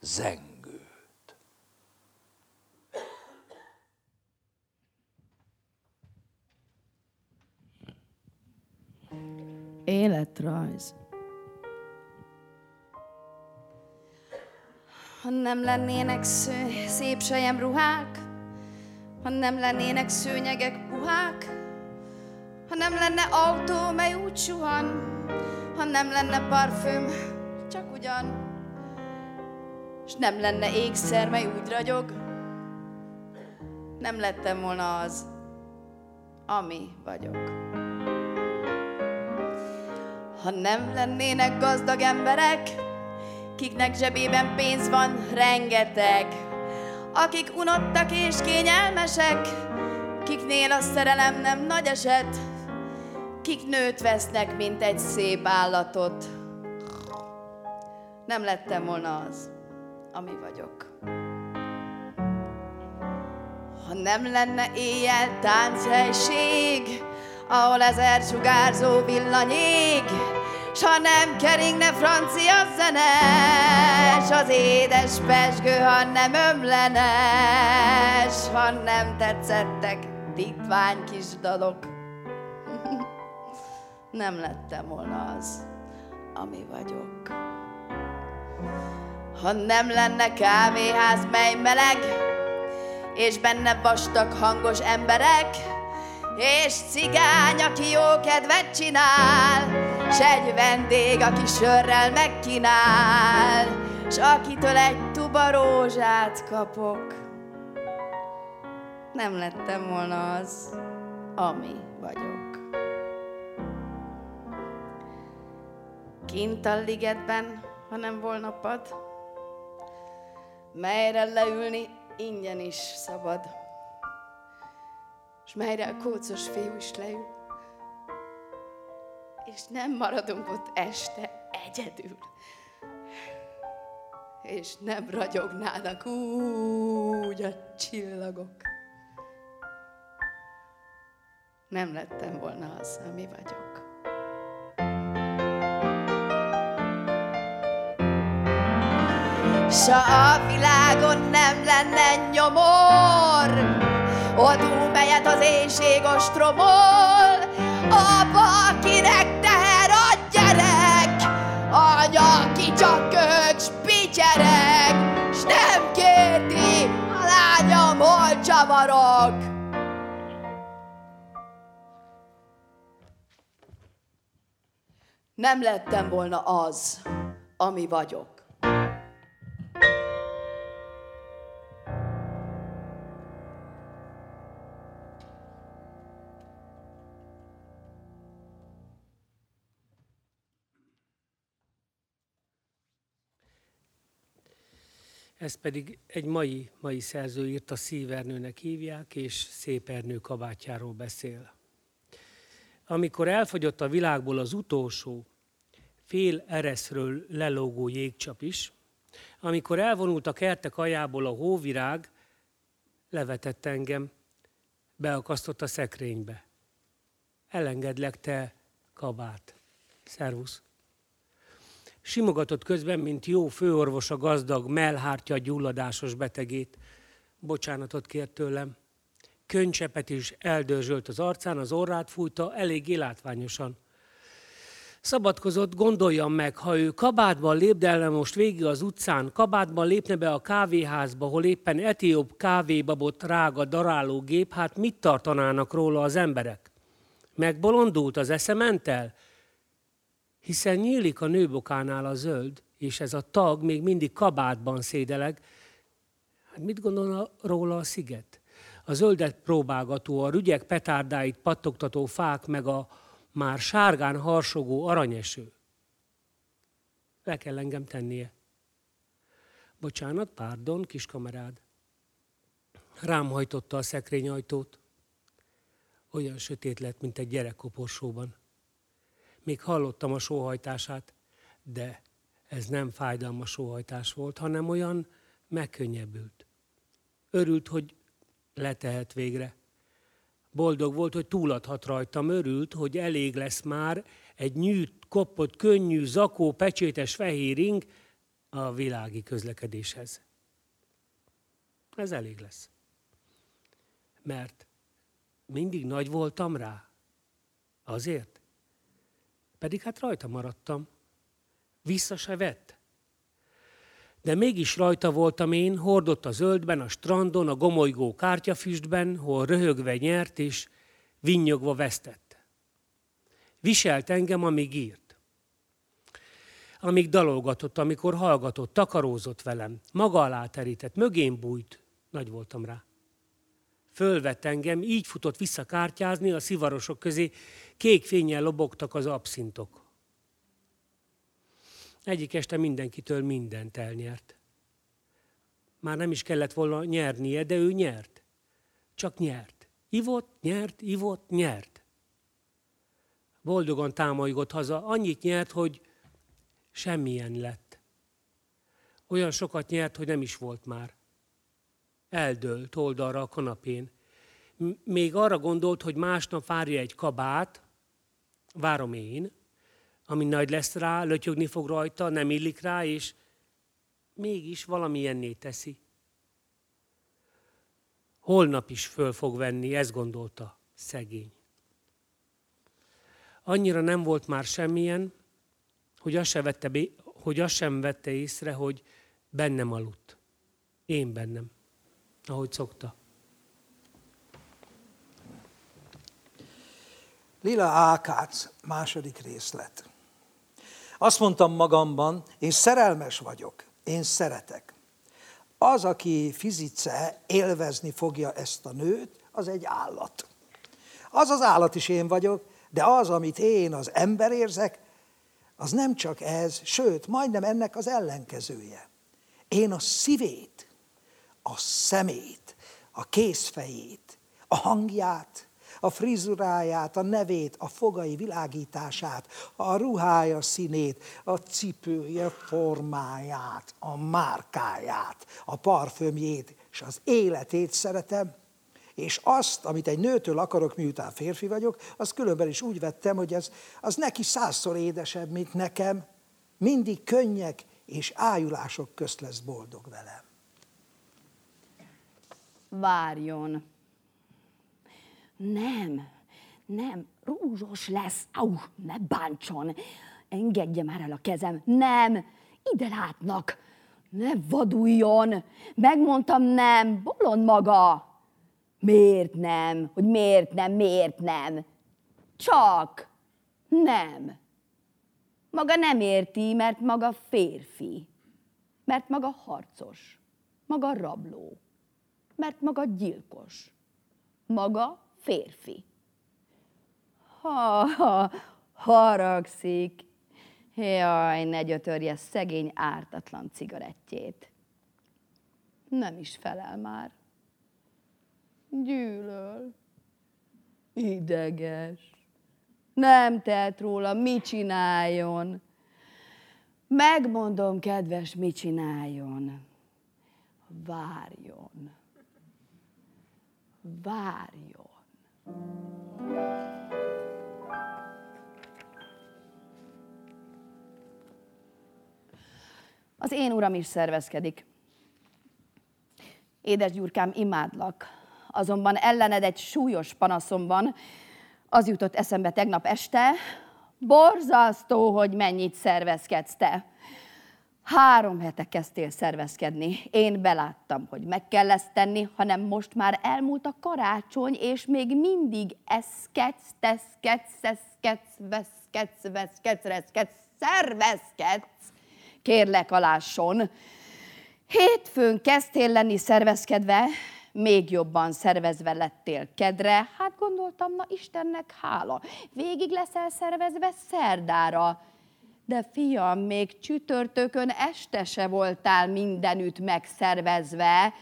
Zeng. Életrajz. Ha nem lennének sző, szép sejem ruhák, ha nem lennének szőnyegek puhák, ha nem lenne autó, mely úgy suhan, ha nem lenne parfüm, csak ugyan, s nem lenne ékszer, mely úgy ragyog, nem lettem volna az, ami vagyok. Ha nem lennének gazdag emberek, kiknek zsebében pénz van rengeteg, akik unottak és kényelmesek, kiknél a szerelem nem nagy eset, kik nőt vesznek, mint egy szép állatot. Nem lettem volna az, ami vagyok. Ha nem lenne éjjel tánchelyiség, ahol ezer sugárzó villanyég, s ha nem keringne francia zene, s az édes pezsgő, ha nem ömlene, s ha nem tetszettek titvány kis dalok. Nem lettem volna az, ami vagyok. Ha nem lenne kávéház, mely meleg, és benne vastag hangos emberek, és cigány, aki jó kedvet csinál, s egy vendég, aki sörrel megkínál, s akitől egy tuba rózsát kapok. Nem lettem volna az, ami vagyok. Kint a ligetben, ha nem volna pad, melyre leülni ingyen is szabad, és melyre a kócos fiú is leül, és nem maradunk ott este egyedül, és nem ragyognának úgy a csillagok. Nem lettem volna az, ami vagyok. S ha a világon nem lenne nyomor, odú, melyet az éjség ostromol, apa, akinek teher a gyerek, anya, ki csak köhög, s pityereg, s nem kérdi, a lányom, hol csavarog. Nem lettem volna az, ami vagyok. Ez pedig egy mai, mai szerző írt, a Szívernőnek hívják, és Szép Ernő kabátjáról beszél. Amikor elfogyott a világból az utolsó, fél ereszről lelógó jégcsap is, amikor elvonult a kertek aljából a hóvirág, levetett engem, beakasztott a szekrénybe. Elengedlek, te kabát. Szervusz! Simogatott közben, mint jó főorvos a gazdag, mellhártya gyulladásos betegét. Bocsánatot kért tőlem. Könycsepet is eldörzsölt az arcán, az orrát fújta, eléggé látványosan. Szabadkozott, gondoljam meg, ha ő kabátban lépdelne most végig az utcán, kabátban lépne be a kávéházba, hol éppen etióp kávébabot rág a daráló gép, hát mit tartanának róla az emberek? Megbolondult, az esze ment el? hiszen nyílik a nőbokánál a zöld, és ez a tag még mindig kabátban szédeleg. Hát mit gondol róla a sziget? A zöldet próbálgató, a rügyek petárdáit pattogtató fák, meg a már sárgán harsogó aranyeső. Le kell engem tennie. Bocsánat, pardon, kis kamerád. Rám hajtotta a szekrényajtót. Olyan sötét lett, mint egy gyerek koporsóban. Még hallottam a sóhajtását, de ez nem fájdalmas sóhajtás volt, hanem olyan megkönnyebbült. Örült, hogy letehet végre. Boldog volt, hogy túladhat rajtam, örült, hogy elég lesz már egy nyűjt, kopott, könnyű, zakó, pecsétes fehér ing a világi közlekedéshez. Ez elég lesz. Mert mindig nagy voltam rá. Azért. Pedig hát rajta maradtam. Vissza se vett. De mégis rajta voltam én, hordott a zöldben, a strandon, a gomolygó kártyafüstben, hol röhögve nyert és vinnyogva vesztett. Viselt engem, amíg írt. Amíg dalolgatott, amikor hallgatott, takarózott velem, maga alá terített, mögén bújt. Nagy voltam rá. Fölvett engem, így futott vissza kártyázni, a szivarosok közé kék fénnyel lobogtak az abszintok. Egyik este mindenkitől mindent elnyert. Már nem is kellett volna nyernie, de ő nyert. Csak nyert. Ivott, nyert, ivott, nyert. Boldogan támolygott haza, annyit nyert, hogy semmilyen lett. Olyan sokat nyert, hogy nem is volt már. Eldőlt oldalra a kanapén. Még arra gondolt, hogy másnap várja egy kabát, várom én, ami nagy lesz rá, lötyögni fog rajta, nem illik rá, és mégis valamilyenné teszi. Holnap is föl fog venni, ezt gondolta, szegény. Annyira nem volt már semmilyen, hogy azt sem vette, hogy azt sem vette észre, hogy bennem aludt. Én bennem, ahogy szokta. Lila Ákács, második részlet. Azt mondtam magamban, én szerelmes vagyok, én szeretek. Az, aki fizice, élvezni fogja ezt a nőt, az egy állat. Az az állat is én vagyok, de az, amit én az ember érzek, az nem csak ez, sőt, majdnem ennek az ellenkezője. Én a szívét, a szemét, a kézfejét, a hangját, a frizuráját, a nevét, a fogai világítását, a ruhája színét, a cipője formáját, a márkáját, a parfümjét és az életét szeretem, és azt, amit egy nőtől akarok, miután férfi vagyok, azt különben is úgy vettem, hogy ez, az neki százszor édesebb, mint nekem, mindig könnyek és ájulások közt lesz boldog velem. Várjon! Nem, nem, rúzsos lesz, au, ne bántson, engedje már el a kezem, nem, ide látnak, ne vaduljon, megmondtam nem, bolond maga. Miért nem, hogy miért nem, miért nem, csak nem. Maga nem érti, mert maga férfi, mert maga harcos, maga rabló, mert maga gyilkos, maga férfi. Ha, ha, haragszik. Jaj, ne gyötörje szegény ártatlan cigarettjét. Nem is felel már. Gyűlöl. Ideges. Nem tehet róla, mit csináljon. Megmondom, kedves, mit csináljon. Várjon. Várjon. Az én uram is szervezkedik. Édes Gyurkám, imádlak, azonban ellened egy súlyos panaszom van. Az jutott eszembe tegnap este, borzasztó, hogy mennyit szervezkedsz te. Három hete kezdtél szervezkedni. Én beláttam, hogy meg kell ezt tenni, hanem most már elmúlt a karácsony, és még mindig eszkedsz, teszkedsz, eszkedsz, veszkedsz, veszkedsz, reszkedsz, szervezkedsz. Kérlek, alásson. Hétfőn kezdtél lenni szervezkedve, még jobban szervezve lettél kedre, hát gondoltam, na Istennek hála, végig leszel szervezve szerdára. De fiam, még csütörtökön este se voltál mindenütt megszervezve.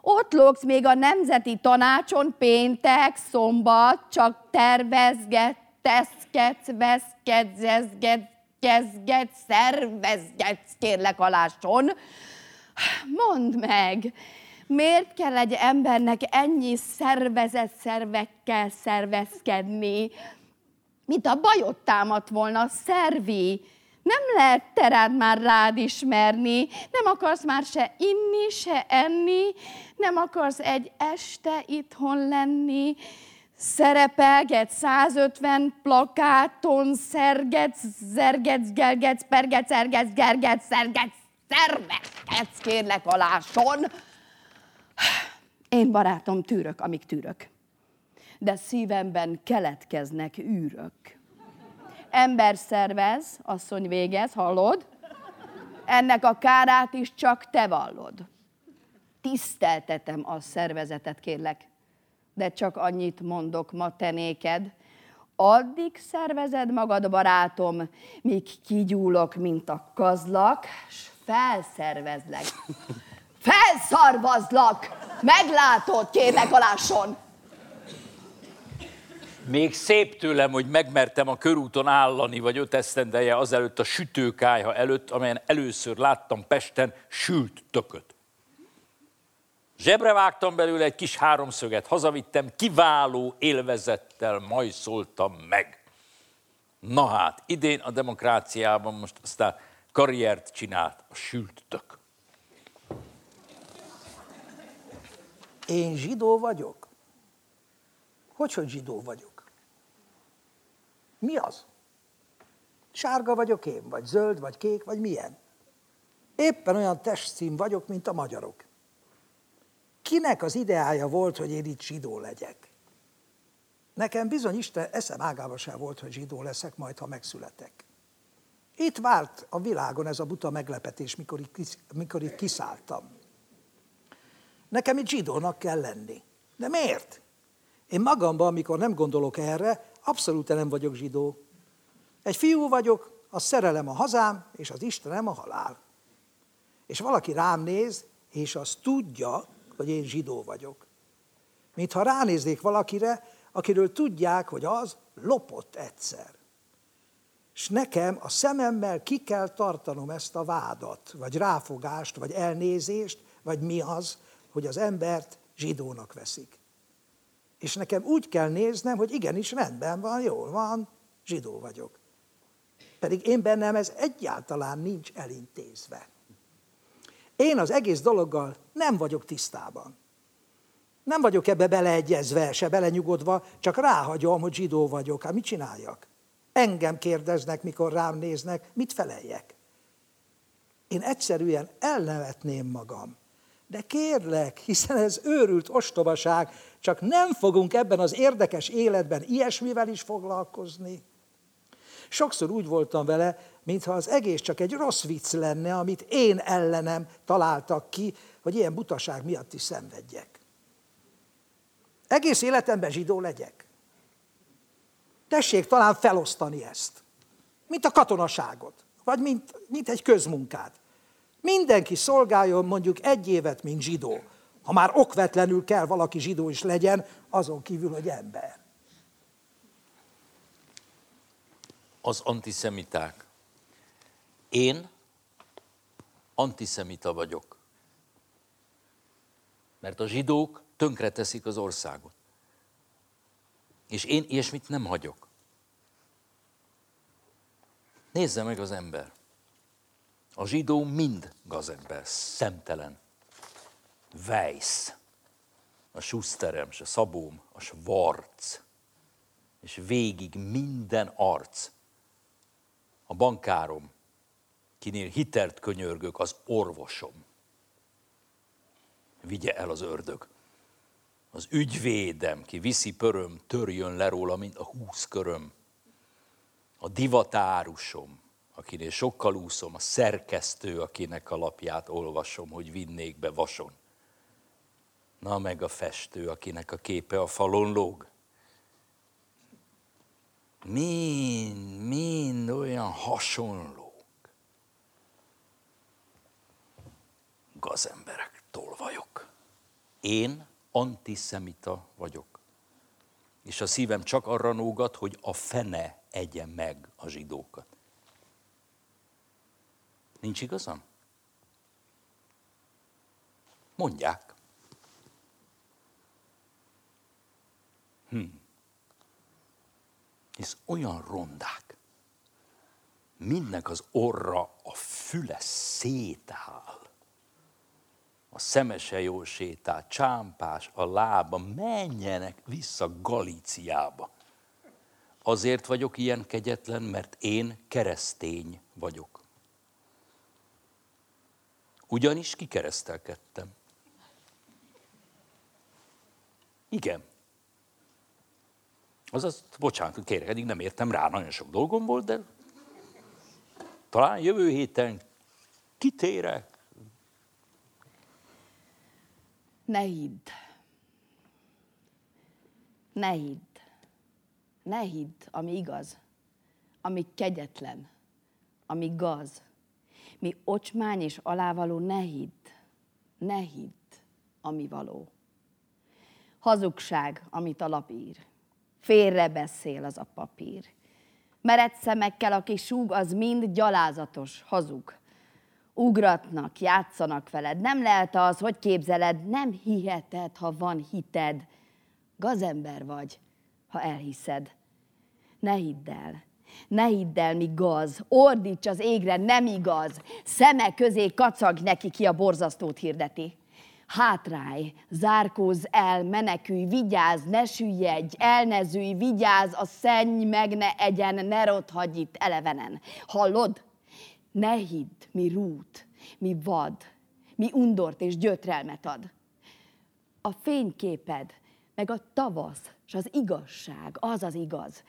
Ott lógsz még a nemzeti tanácson péntek, szombat, csak tervezget, teszkedsz, veszkedsz, ezgedsz, kezgedsz, szervezgetsz, kérlek alásson. Mondd meg, miért kell egy embernek ennyi szervezett szervekkel szervezkedni? Mint a bajod támadt volna, szervi. Nem lehet te rád már rád ismerni, nem akarsz már se inni, se enni, nem akarsz egy este itthon lenni, szerepelget százötven plakáton, szergetsz, zergetsz, gergetsz, pergetsz, ergetsz, gergetsz, szergetsz, szervekedsz, kérlek alásson. Én, barátom, tűrök, amíg tűrök. De szívemben keletkeznek űrök. Ember szervez, asszony végez, hallod? Ennek a kárát is csak te vallod. Tiszteltetem a szervezetet, kérlek. De csak annyit mondok ma te néked. Addig szervezed magad, barátom, míg kigyúlok, mint a kazlak, s felszervezlek. Felszarvazlak! Meglátod, kérlek alásson! Még szép tőlem, hogy megmertem a körúton állani, vagy öt esztendeje azelőtt a sütőkályha előtt, amelyen először láttam Pesten sült tököt. Zsebre vágtam belőle egy kis háromszöget, hazavittem, kiváló élvezettel majszoltam meg. Na hát, idén a demokráciában most aztán karriert csinált a sült tök. Én zsidó vagyok? Hogyhogy zsidó vagyok? Mi az? Sárga vagyok én, vagy zöld, vagy kék, vagy milyen? Éppen olyan testszín vagyok, mint a magyarok. Kinek az ideája volt, hogy én itt zsidó legyek? Nekem bizony Isten eszem ágába sem volt, hogy zsidó leszek majd, ha megszületek. Itt várt a világon ez a buta meglepetés, mikor itt, mikor itt kiszálltam. Nekem itt zsidónak kell lenni. De miért? Én magamban, amikor nem gondolok erre, abszolút nem vagyok zsidó. Egy fiú vagyok, a szerelem a hazám, és az Istenem a halál. És valaki rám néz, és az tudja, hogy én zsidó vagyok. Mintha ránéznék valakire, akiről tudják, hogy az lopott egyszer. És nekem a szememmel ki kell tartanom ezt a vádat, vagy ráfogást, vagy elnézést, vagy mi az, hogy az embert zsidónak veszik. És nekem úgy kell néznem, hogy igenis rendben van, jól van, zsidó vagyok. Pedig én bennem ez egyáltalán nincs elintézve. Én az egész dologgal nem vagyok tisztában. Nem vagyok ebbe beleegyezve, se belenyugodva, csak ráhagyom, hogy zsidó vagyok. Hát mit csináljak? Engem kérdeznek, mikor rám néznek, mit feleljek? Én egyszerűen elnevetném magam. De kérlek, hiszen ez őrült ostobaság, csak nem fogunk ebben az érdekes életben ilyesmivel is foglalkozni. Sokszor úgy voltam vele, mintha az egész csak egy rossz vicc lenne, amit én ellenem találtak ki, hogy ilyen butaság miatt is szenvedjek. Egész életemben zsidó legyek. Tessék talán felosztani ezt, mint a katonaságot, vagy mint, mint egy közmunkát. Mindenki szolgáljon mondjuk egy évet, mint zsidó. Ha már okvetlenül kell valaki zsidó is legyen, azon kívül, hogy ember. Az antiszemiták. Én antiszemita vagyok. Mert a zsidók tönkreteszik az országot. És én ilyesmit nem hagyok. Nézze meg az ember. A zsidó mind gazember, szemtelen. Weiss, a Schusterem, a Szabóm, a Schwarz, és végig minden arc. A bankárom, kinél hitelt könyörgök az orvosom. Vigye el az ördög. Az ügyvédem, ki viszi pöröm, törjön le róla, mint a húsz köröm. A divatárusom, akinél sokkal úszom, a szerkesztő, akinek a lapját olvasom, hogy vinnék be vason. Na meg a festő, akinek a képe a falon lóg. Mind, mind olyan hasonlók. Gazemberek, tolvajok. Én antiszemita vagyok. És a szívem csak arra nógat, hogy a fene egye meg a zsidókat. Nincs igazam? Mondják. Hm. Hisz olyan rondák, mindnek az orra, a füle szétáll, a szeme se jól sétál, csámpás a lába, menjenek vissza Galíciába. Azért vagyok ilyen kegyetlen, mert én keresztény vagyok. Ugyanis kikeresztelkedtem. Igen. Azaz, bocsánat, kérek, eddig nem értem rá, nagyon sok dolgom volt, de talán jövő héten kitérek. Ne hidd. Ne hidd. Ne hidd, ami igaz, ami kegyetlen, ami gaz. Mi ocsmány és alávaló, ne hidd, ne hidd, ami való. Hazugság, amit a lap ír, félre beszél az a papír. Mered szemekkel, aki súg, az mind gyalázatos, hazug. Ugratnak, játszanak veled, nem lehet az, hogy képzeled, nem hiheted, ha van hited. Gazember vagy, ha elhiszed. Ne hidd el. Ne hidd el, mi gaz, ordíts az égre, nem igaz, szeme közé kacag neki, ki a borzasztót hirdeti. Hátrálj, zárkózz el, menekülj, vigyázz, ne süllyedj, el ne zűj, vigyázz, a szenny meg ne egyen, ne rothadj itt elevenen. Hallod? Ne hidd, mi rút, mi vad, mi undort és gyötrelmet ad. A fényképed, meg a tavasz, s az igazság, az az igaz.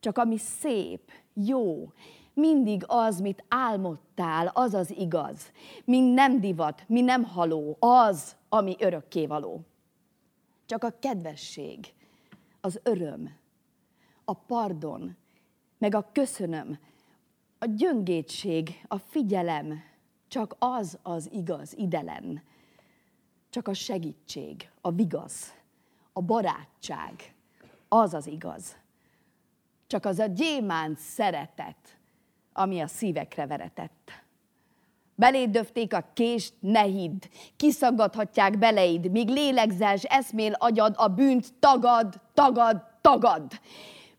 Csak ami szép, jó, mindig az, mit álmodtál, az az igaz. Mi nem divat, mi nem haló, az, ami örökkévaló. Csak a kedvesség, az öröm, a pardon, meg a köszönöm, a gyöngédség, a figyelem, csak az az igaz idelen. Csak a segítség, a vigasz, a barátság, az az igaz. Csak az a gyémánt szeretet, ami a szívekre veretett. Beléd döfték a kést, ne hidd, kiszaggathatják beleid, míg lélegzel s eszmél agyad, a bűnt tagad, tagad, tagad.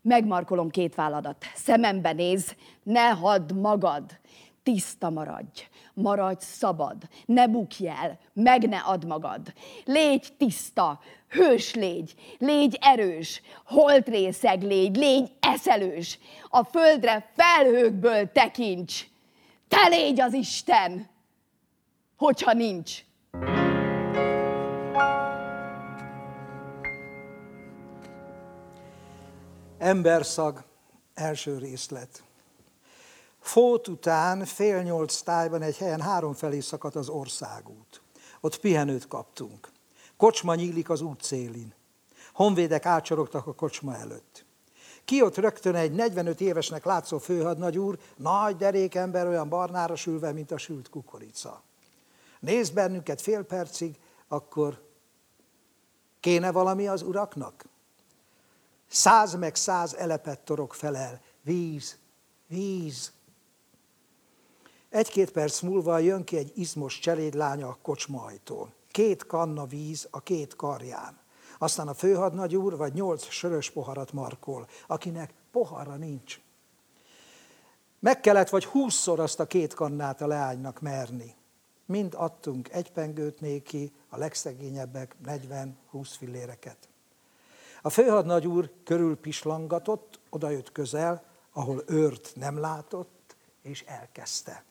Megmarkolom két válladat, szemembe néz, ne hadd magad, tiszta maradj, maradj szabad, ne bukj el, meg ne add magad. Légy tiszta, hős légy, légy erős, holtrészeg légy, légy eszelős, a földre felhőkből tekints, te légy az Isten, hogyha nincs. Emberszag, első részlet. Fót után fél nyolc tájban egy helyen háromfelé szakadt az országút. Ott pihenőt kaptunk. Kocsma nyílik az út szélén. Honvédek ácsorogtak a kocsma előtt. Kijött rögtön egy negyvenöt évesnek látszó főhadnagy úr, nagy derékember, olyan barnára sülve, mint a sült kukorica. Nézd bennünket fél percig, akkor kéne valami az uraknak? Száz meg száz elepett torok felel. Víz, víz. Egy-két perc múlva jön ki egy izmos cselédlánya a kocsma ajtón. Két kanna víz a két karján. Aztán a főhadnagy úr vagy nyolc sörös poharat markol, akinek pohara nincs. Meg kellett vagy húszszor azt a két kannát a leánynak merni. Mind adtunk egy pengőt néki, a legszegényebbek negyven-húsz filléreket. A főhadnagy úr körül pislangatott, odajött közel, ahol őrt nem látott, és elkezdte.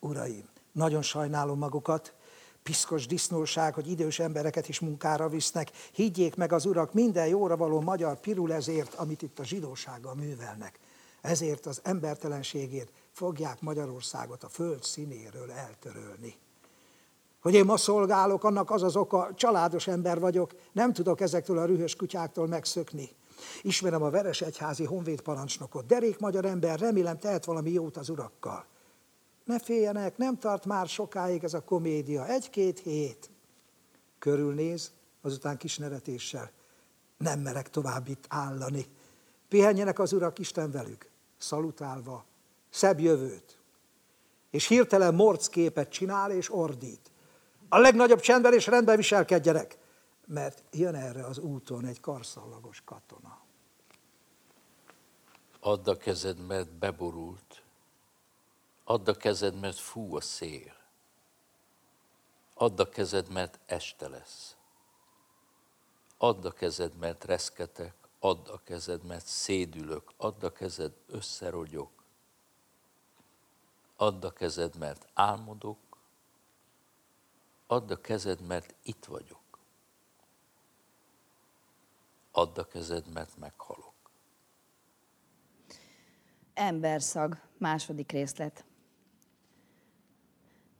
uraim, nagyon sajnálom magukat, piszkos disznóság, hogy idős embereket is munkára visznek. Higgyék meg az urak, minden jóra való magyar pirul ezért, amit itt a zsidósággal művelnek. Ezért az embertelenségért fogják Magyarországot a föld színéről eltörölni. Hogy én ma szolgálok, annak az az oka, családos ember vagyok, nem tudok ezektől a rühös kutyáktól megszökni. Ismerem a veresegyházi honvéd parancsnokot, derék magyar ember, remélem tehet valami jót az urakkal. Ne féljenek, nem tart már sokáig ez a komédia, egy-két hét. Körülnéz, azután kis nevetéssel. Nem merek tovább itt állani. Pihenjenek az urak, Isten velük, szalutálva, szebb jövőt. És hirtelen morc képet csinál és ordít. A legnagyobb csendben és rendben viselkedjenek, mert jön erre az úton egy karszallagos katona. Add a kezed, mert beborult. Add a kezed, mert fú a szél. Add a kezed, mert este lesz. Add a kezed, mert reszketek. Add a kezed, mert szédülök. Add a kezed, összerogyok. Add a kezed, mert álmodok. Add a kezed, mert itt vagyok. Add a kezed, mert meghalok. Emberszag, második részlet.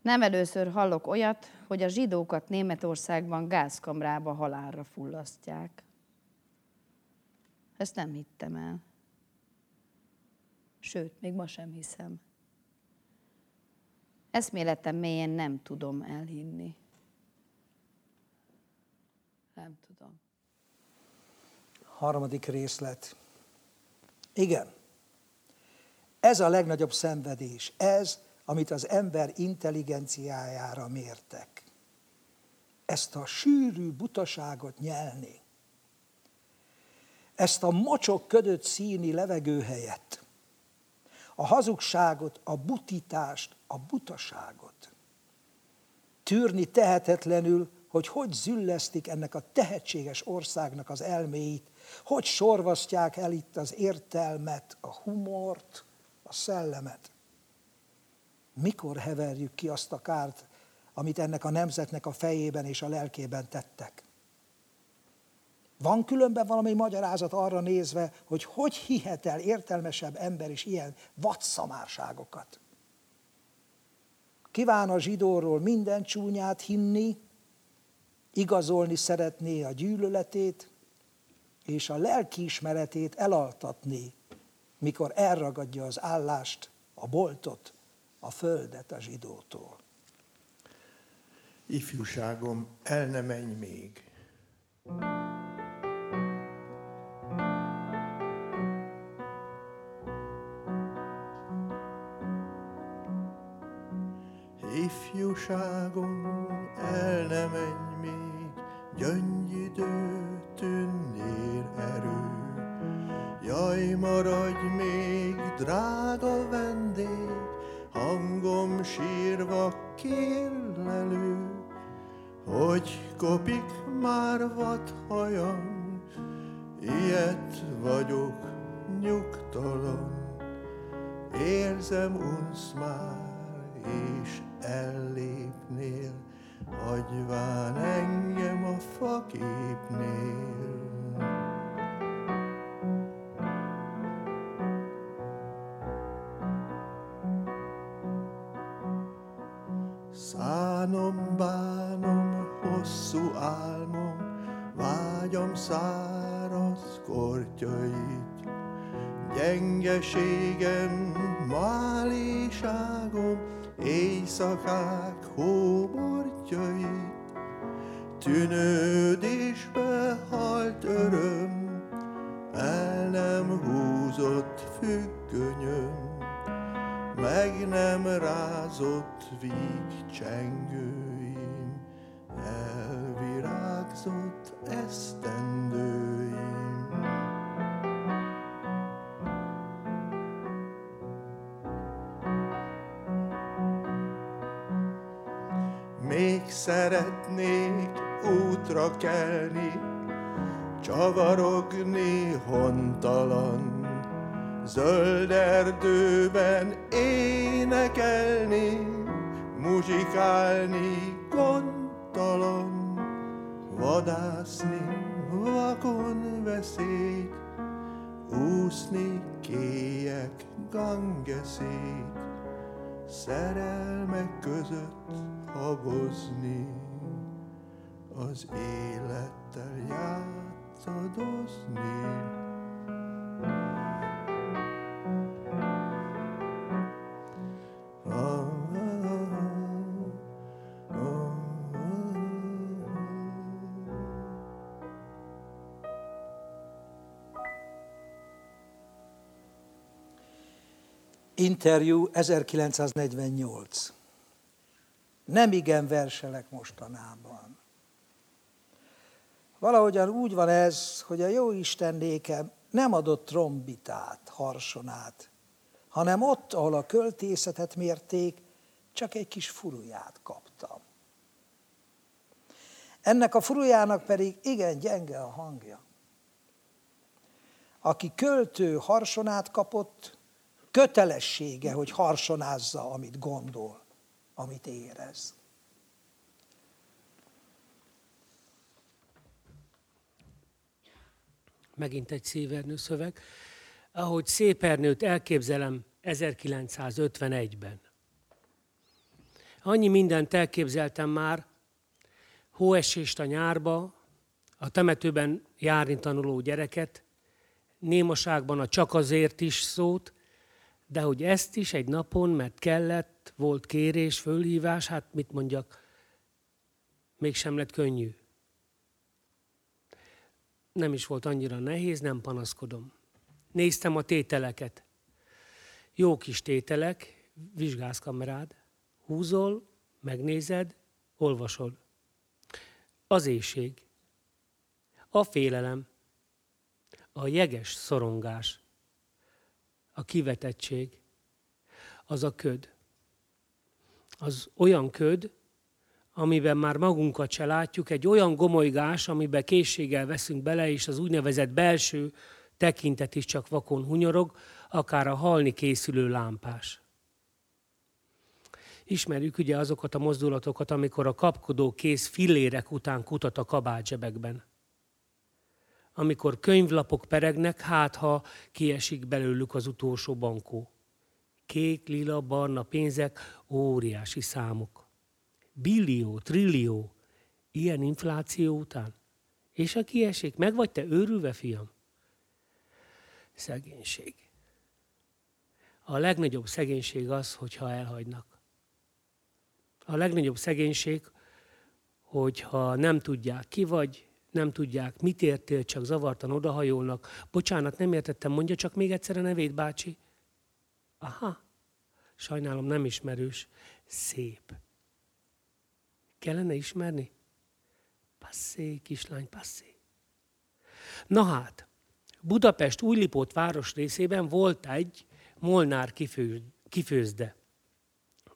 Nem először hallok olyat, hogy a zsidókat Németországban gázkamrába halálra fullasztják. Ezt nem hittem el. Sőt, még ma sem hiszem. Eszméletem mélyen nem tudom elhinni. Nem tudom. Harmadik részlet. Igen. Ez a legnagyobb szenvedés, ez, amit az ember intelligenciájára mértek. Ezt a sűrű butaságot nyelni. Ezt a mocsok ködött színi levegő helyett. A hazugságot, a butítást, a butaságot. Tűrni tehetetlenül, hogy hogy züllesztik ennek a tehetséges országnak az elméit, hogy sorvasztják el itt az értelmet, a humort, a szellemet. Mikor heverjük ki azt a kárt, amit ennek a nemzetnek a fejében és a lelkében tettek? Van különben valami magyarázat arra nézve, hogy hogy hihet el értelmesebb ember is ilyen vadszamárságokat? Kíván a zsidóról minden csúnyát hinni, igazolni szeretné a gyűlöletét, és a lelkiismeretét elaltatni, mikor elragadja az állást, a boltot, a földet a zsidótól. Ifjúságom, el ne menj még! Ifjúságom, el ne menj még, gyöngyidő, tündér erő. Jaj, maradj még, drága vendég, hangom sírva kérlelő, hogy kopik már vadhajam, ilyet vagyok nyugtalan, érzem unsz már, és ellépnél, hagyván engem a faképnél. Szánom, bánom, hosszú álmom, vágyam száraz kortyait, gyengeségem, máliságom, éjszakák hóbortjait, tűnődésbe halt öröm, el nem húzott függönyöm, meg nem rázott vígcsengőim, elvirágzott esztendőim. Még szeretnék útra kelni, csavarogni hontalan, zöld erdőben énekelni, muzsikálni gondtalan, vadászni vakon veszélyt, úszni kéjek gangeszét, szerelmek között habozni, az élettel játszadozni. Interjú ezerkilencszáznegyvennyolc. Nemigen verselek mostanában. Valahogyan úgy van ez, hogy a jóisten nékem nem adott trombitát, harsonát, hanem ott, ahol a költészetet mérték, csak egy kis furuját kaptam. Ennek a furujának pedig igen gyenge a hangja. Aki költő harsonát kapott, kötelessége, hogy harsonázza, amit gondol, amit érez. Megint egy Szívernő szöveg. Ahogy Szép Ernőt elképzelem ezerkilencszázötvenegyben. Annyi mindent elképzeltem már, hóesést a nyárba, a temetőben járni tanuló gyereket, némaságban a csak azért is szót, de hogy ezt is egy napon, mert kellett, volt kérés, fölhívás, hát mit mondjak, mégsem lett könnyű. Nem is volt annyira nehéz, nem panaszkodom. Néztem a tételeket. Jó kis tételek, vizsgálsz kamerád, húzol, megnézed, olvasod. Az éhség, a félelem, a jeges szorongás, a kivetettség, az a köd. Az olyan köd, amiben már magunkat se látjuk, egy olyan gomolygás, amiben készséggel veszünk bele, és az úgynevezett belső tekintet is csak vakon hunyorog, akár a halni készülő lámpás. Ismerjük ugye azokat a mozdulatokat, amikor a kapkodó kéz fillérek után kutat a kabátzsebekben. Amikor könyvlapok peregnek, hát ha kiesik belőlük az utolsó bankó. Kék, lila, barna pénzek, óriási számok. Billió, trillió, ilyen infláció után. És ha kiesik, meg vagy te őrülve, fiam? Szegénység. A legnagyobb szegénység az, hogyha elhagynak. A legnagyobb szegénység, hogyha nem tudják, ki vagy, nem tudják, mit értél, csak zavartan odahajolnak. Bocsánat, nem értettem, mondja csak még egyszer a nevét, bácsi. Aha, sajnálom, nem ismerős. Szép. Kellene ismerni? Passzé, kislány, passzé. Na hát, Budapest Újlipót város részében volt egy Molnár kifőzde.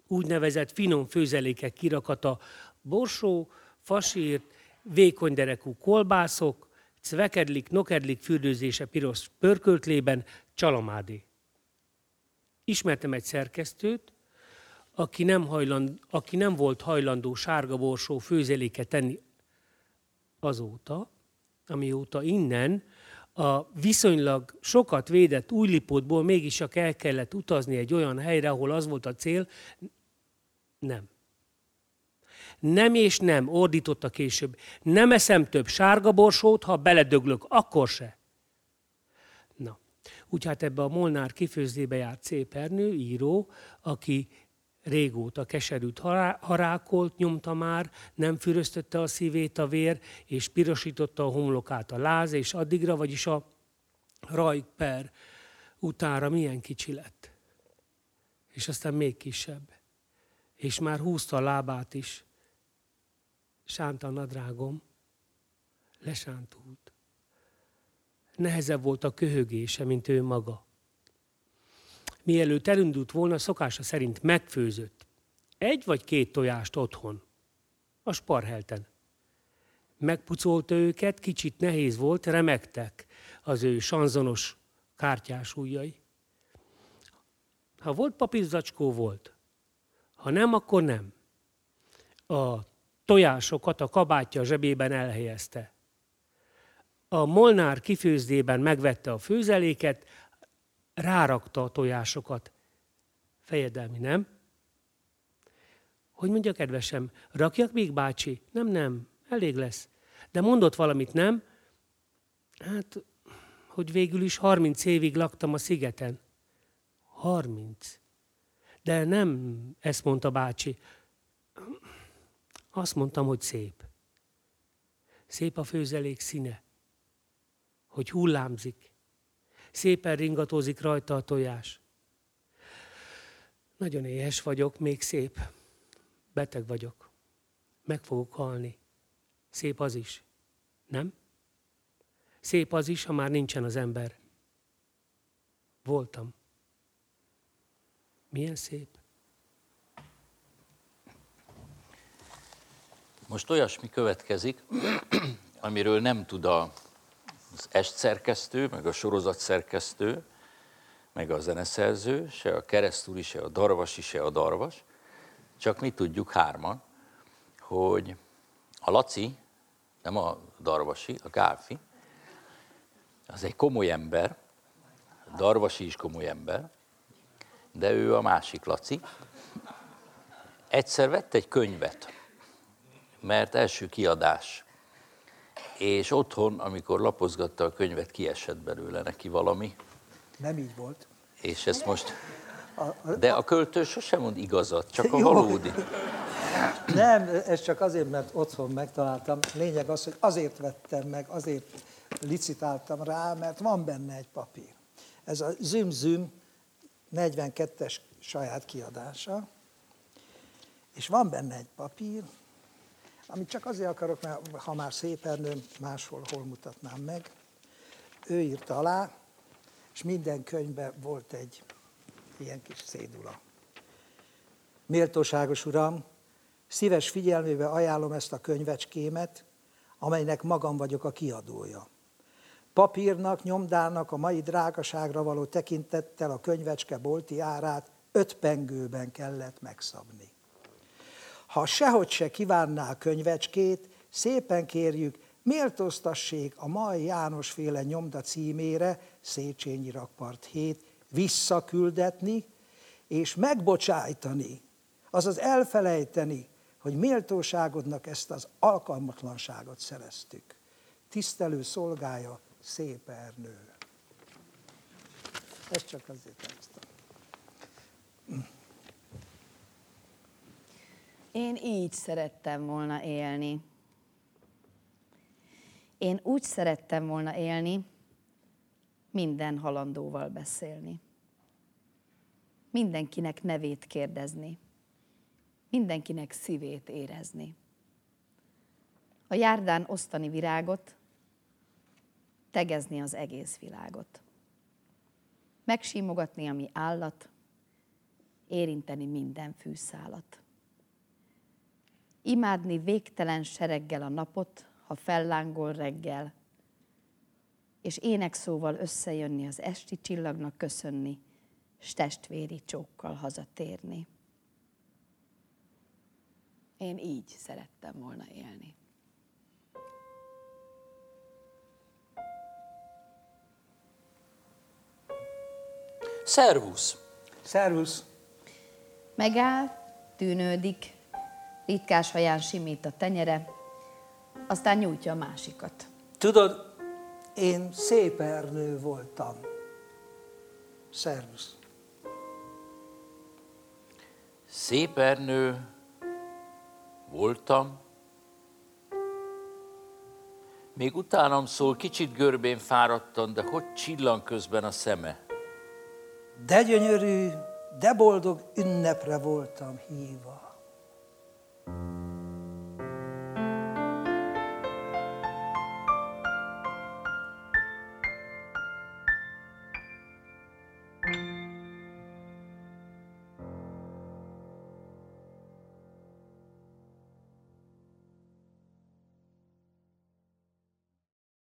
Úgynevezett finom főzelékek kirakata, borsó, fasírt, vékony derekú kolbászok, cvekedlik, nokedlik fürdőzése piros pörköltlében, csalamádé. Ismertem egy szerkesztőt, aki nem, hajland, aki nem volt hajlandó sárga borsó főzeléket tenni azóta, amióta innen a viszonylag sokat védett Újlipótból mégis csak el kellett utazni egy olyan helyre, ahol az volt a cél, nem. Nem és nem, ordította később. Nem eszem több sárga borsót, ha beledöglök, akkor se. Na, úgy hát ebbe a Molnár kifőzdébe járt Szép Ernő, író, aki régóta keserűt hará, harákolt, nyomta már, nem füröztötte a szívét a vér, és pirosította a homlokát a láz, és addigra, vagyis a rajper utára milyen kicsi lett. És aztán még kisebb. És már húzta a lábát is. Sánta a nadrágom, lesántult. Nehezebb volt a köhögése, mint ő maga. Mielőtt elindult volna, szokása szerint megfőzött. Egy vagy két tojást otthon, a sparhelten. Megpucolta őket, kicsit nehéz volt, remegtek az ő sanzonos kártyás ujjai. Ha volt papírzacskó, volt. Ha nem, akkor nem. a tojásokat a kabátja zsebében elhelyezte. A Molnár kifőzdében megvette a főzeléket, rárakta a tojásokat. Fejedelmi, nem? Hogy mondja, kedvesem, rakjak még, bácsi? Nem, nem, elég lesz. De mondott valamit, nem? Hát, hogy végül is harminc évig laktam a szigeten. Harminc. De nem, ezt mondta bácsi. Azt mondtam, hogy szép. Szép a főzelék színe, hogy hullámzik. Szépen ringatózik rajta a tojás. Nagyon éhes vagyok, még szép. Beteg vagyok. Meg fogok halni. Szép az is. Nem? Szép az is, ha már nincsen az ember. Voltam. Milyen szép. Most olyasmi következik, amiről nem tud a az estszerkesztő, meg a sorozatszerkesztő, meg a zeneszerző, se a Keresztúri, se a Darvasi, se a Darvas, csak mi tudjuk hárman, hogy a Laci, nem a Darvasi, a Gáfi, az egy komoly ember, a Darvasi is komoly ember, de ő a másik Laci. Egyszer vett egy könyvet, mert első kiadás, és otthon, amikor lapozgatta a könyvet, kiesett belőle neki valami. Nem így volt. És ezt most... De a költő sosem mond igazat, csak a valódi. Nem, ez csak azért, mert otthon megtaláltam. Lényeg az, hogy azért vettem meg, azért licitáltam rá, mert van benne egy papír. Ez a Züm Züm negyvenkettes saját kiadása, és van benne egy papír, amit csak azért akarok, mert ha már Szép Ernőm, máshol hol mutatnám meg. Ő írt alá, és minden könyvben volt egy ilyen kis cédula. Méltóságos uram, szíves figyelmébe ajánlom ezt a könyvecskémet, amelynek magam vagyok a kiadója. Papírnak, nyomdának a mai drágaságra való tekintettel a könyvecske bolti árát öt pengőben kellett megszabni. Ha sehogy se kívánná a könyvecskét, szépen kérjük, méltóztassék a mai Jánosféle nyomda címére Széchenyi Rakpart hét visszaküldetni és megbocsájtani, azaz elfelejteni, hogy méltóságodnak ezt az alkalmatlanságot szereztük. Tisztelő szolgája, Szép Ernő. Ez csak azért elhoztam. Én így szerettem volna élni. Én úgy szerettem volna élni, minden halandóval beszélni. Mindenkinek nevét kérdezni. Mindenkinek szívét érezni. A járdán osztani virágot, tegezni az egész világot. Megsímogatni, ami állat, érinteni minden fűszálat. Imádni végtelen sereggel a napot, ha fellángol reggel, és énekszóval összejönni az esti csillagnak köszönni, s testvéri csókkal hazatérni. Én így szerettem volna élni. Szervusz! Szervusz! Megáll, tűnődik, ritkás haján simít a tenyere, aztán nyújtja a másikat. Tudod, én Szép Ernő voltam. Szervusz. Szép Ernő voltam. Még utánam szól, kicsit görbén fáradtan, de hogy csillan közben a szeme. De gyönyörű, de boldog ünnepre voltam hívva.